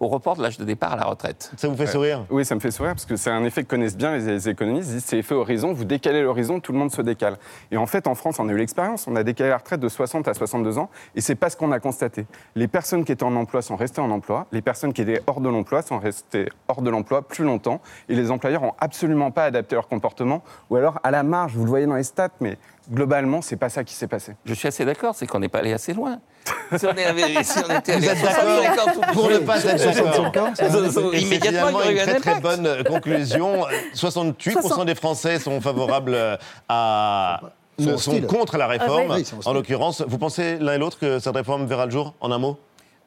au report de l'âge de départ à la retraite. Ça vous fait sourire ? Oui, ça me fait sourire parce que c'est un effet que connaissent bien les, les économistes. Ils disent c'est l'effet horizon, vous décalez l'horizon, tout le monde se décale. Et en fait, en France, on a eu l'expérience, on a décalé la retraite de soixante à soixante-deux ans et c'est pas ce qu'on a constaté. Les personnes qui étaient en emploi sont restées en emploi, les personnes qui étaient hors de l'emploi sont restées hors de l'emploi plus longtemps et les employeurs n'ont absolument pas adapté leur comportement ou alors à la marge, vous le voyez dans les stats, mais globalement, c'est pas ça qui s'est passé. Je suis assez d'accord, c'est qu'on n'est pas allé assez loin. Si on est avéré, si on était allé à soixante-cinq ans, pour ne pas être soixante-cinq ans, immédiatement, il y aurait eu un impact. Très bonne conclusion. soixante-huit pour cent des Français sont favorables à... sont, sont contre la réforme. Ah, oui. En l'occurrence, vous pensez l'un et l'autre que cette réforme verra le jour, en un mot ?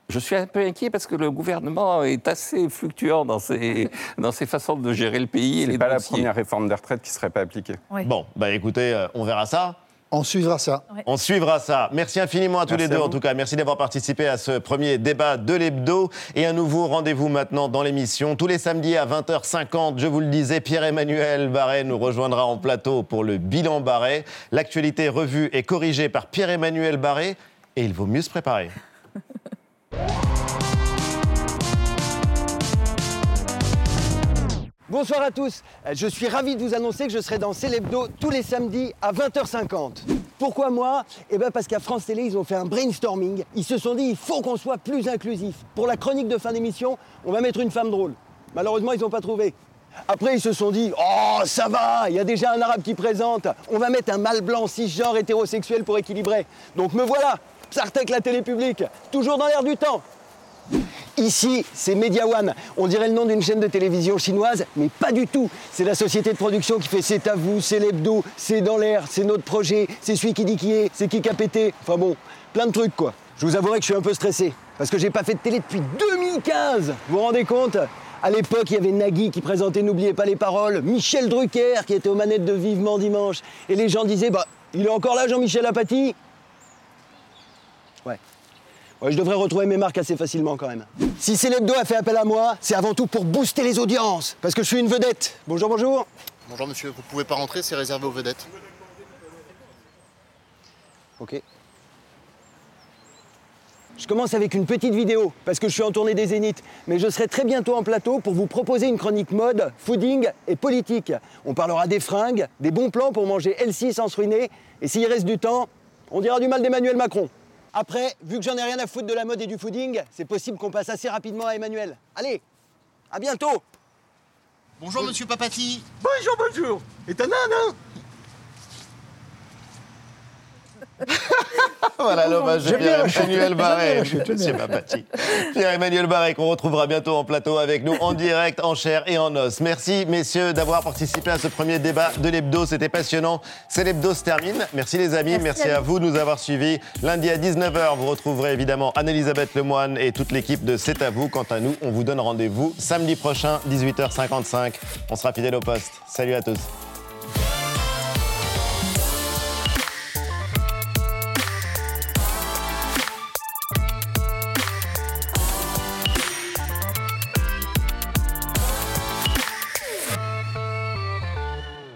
Je suis un peu inquiet parce que le gouvernement est assez fluctuant dans ses, dans ses façons de gérer le pays. C'est et pas dossiers. La première réforme des retraites qui ne serait pas appliquée. Oui. Bon, bah écoutez, on verra ça. On suivra ça. Ouais. On suivra ça. Merci infiniment à tous Merci les deux, en tout cas. Merci d'avoir participé à ce premier débat de l'hebdo. Et un nouveau rendez-vous maintenant dans l'émission. Tous les samedis à vingt heures cinquante, je vous le disais, Pierre-Emmanuel Barré nous rejoindra en plateau pour le bilan Barré. L'actualité revue et corrigée par Pierre-Emmanuel Barré. Et il vaut mieux se préparer. Bonsoir à tous, je suis ravi de vous annoncer que je serai dans Célèbdo tous les samedis à vingt heures cinquante. Pourquoi moi ? Eh bien parce qu'à France Télé, ils ont fait un brainstorming. Ils se sont dit, il faut qu'on soit plus inclusif. Pour la chronique de fin d'émission, on va mettre une femme drôle. Malheureusement, ils n'ont pas trouvé. Après, ils se sont dit, oh, ça va, il y a déjà un arabe qui présente. On va mettre un mâle blanc cisgenre hétérosexuel pour équilibrer. Donc me voilà, Sartek la télé publique, toujours dans l'air du temps. Ici, c'est Media One. On dirait le nom d'une chaîne de télévision chinoise, mais pas du tout. C'est la société de production qui fait C'est à vous, c'est Célèbdo, c'est dans l'air, c'est notre projet, c'est celui qui dit qui est, c'est qui qui a pété. Enfin bon, plein de trucs quoi. Je vous avouerai que je suis un peu stressé, parce que j'ai pas fait de télé depuis deux mille quinze. Vous vous rendez compte ? À l'époque, il y avait Nagui qui présentait N'oubliez pas les paroles, Michel Drucker qui était aux manettes de Vivement Dimanche. Et les gens disaient, bah, il est encore là Jean-Michel Aphatie ? Ouais. Ouais, je devrais retrouver mes marques assez facilement quand même. Si Célèbdo a fait appel à moi, c'est avant tout pour booster les audiences, parce que je suis une vedette. Bonjour, bonjour. Bonjour monsieur, vous pouvez pas rentrer, c'est réservé aux vedettes. Ok. Je commence avec une petite vidéo, parce que je suis en tournée des Zéniths, mais je serai très bientôt en plateau pour vous proposer une chronique mode, fooding et politique. On parlera des fringues, des bons plans pour manger healthy sans se ruiner, et s'il reste du temps, on dira du mal d'Emmanuel Macron. Après, vu que j'en ai rien à foutre de la mode et du fooding, c'est possible qu'on passe assez rapidement à Emmanuel. Allez, à bientôt. Bonjour monsieur Aphatie. Bonjour, bonjour. Et ta nana, hein? Voilà l'hommage de Pierre-Emmanuel Barré, monsieur Aphatie. Pierre-Emmanuel Barré qu'on retrouvera bientôt en plateau avec nous, en direct, en chair et en os. Merci messieurs d'avoir participé à ce premier débat de l'hebdo, c'était passionnant. C'est l'hebdo se termine. Merci les amis, merci, merci à, à vous de nous avoir suivis. Lundi à dix-neuf heures, vous retrouverez évidemment Anne-Elisabeth Lemoine et toute l'équipe de C'est à vous. Quant à nous, on vous donne rendez-vous samedi prochain, dix-huit heures cinquante-cinq. On sera fidèles au poste. Salut à tous.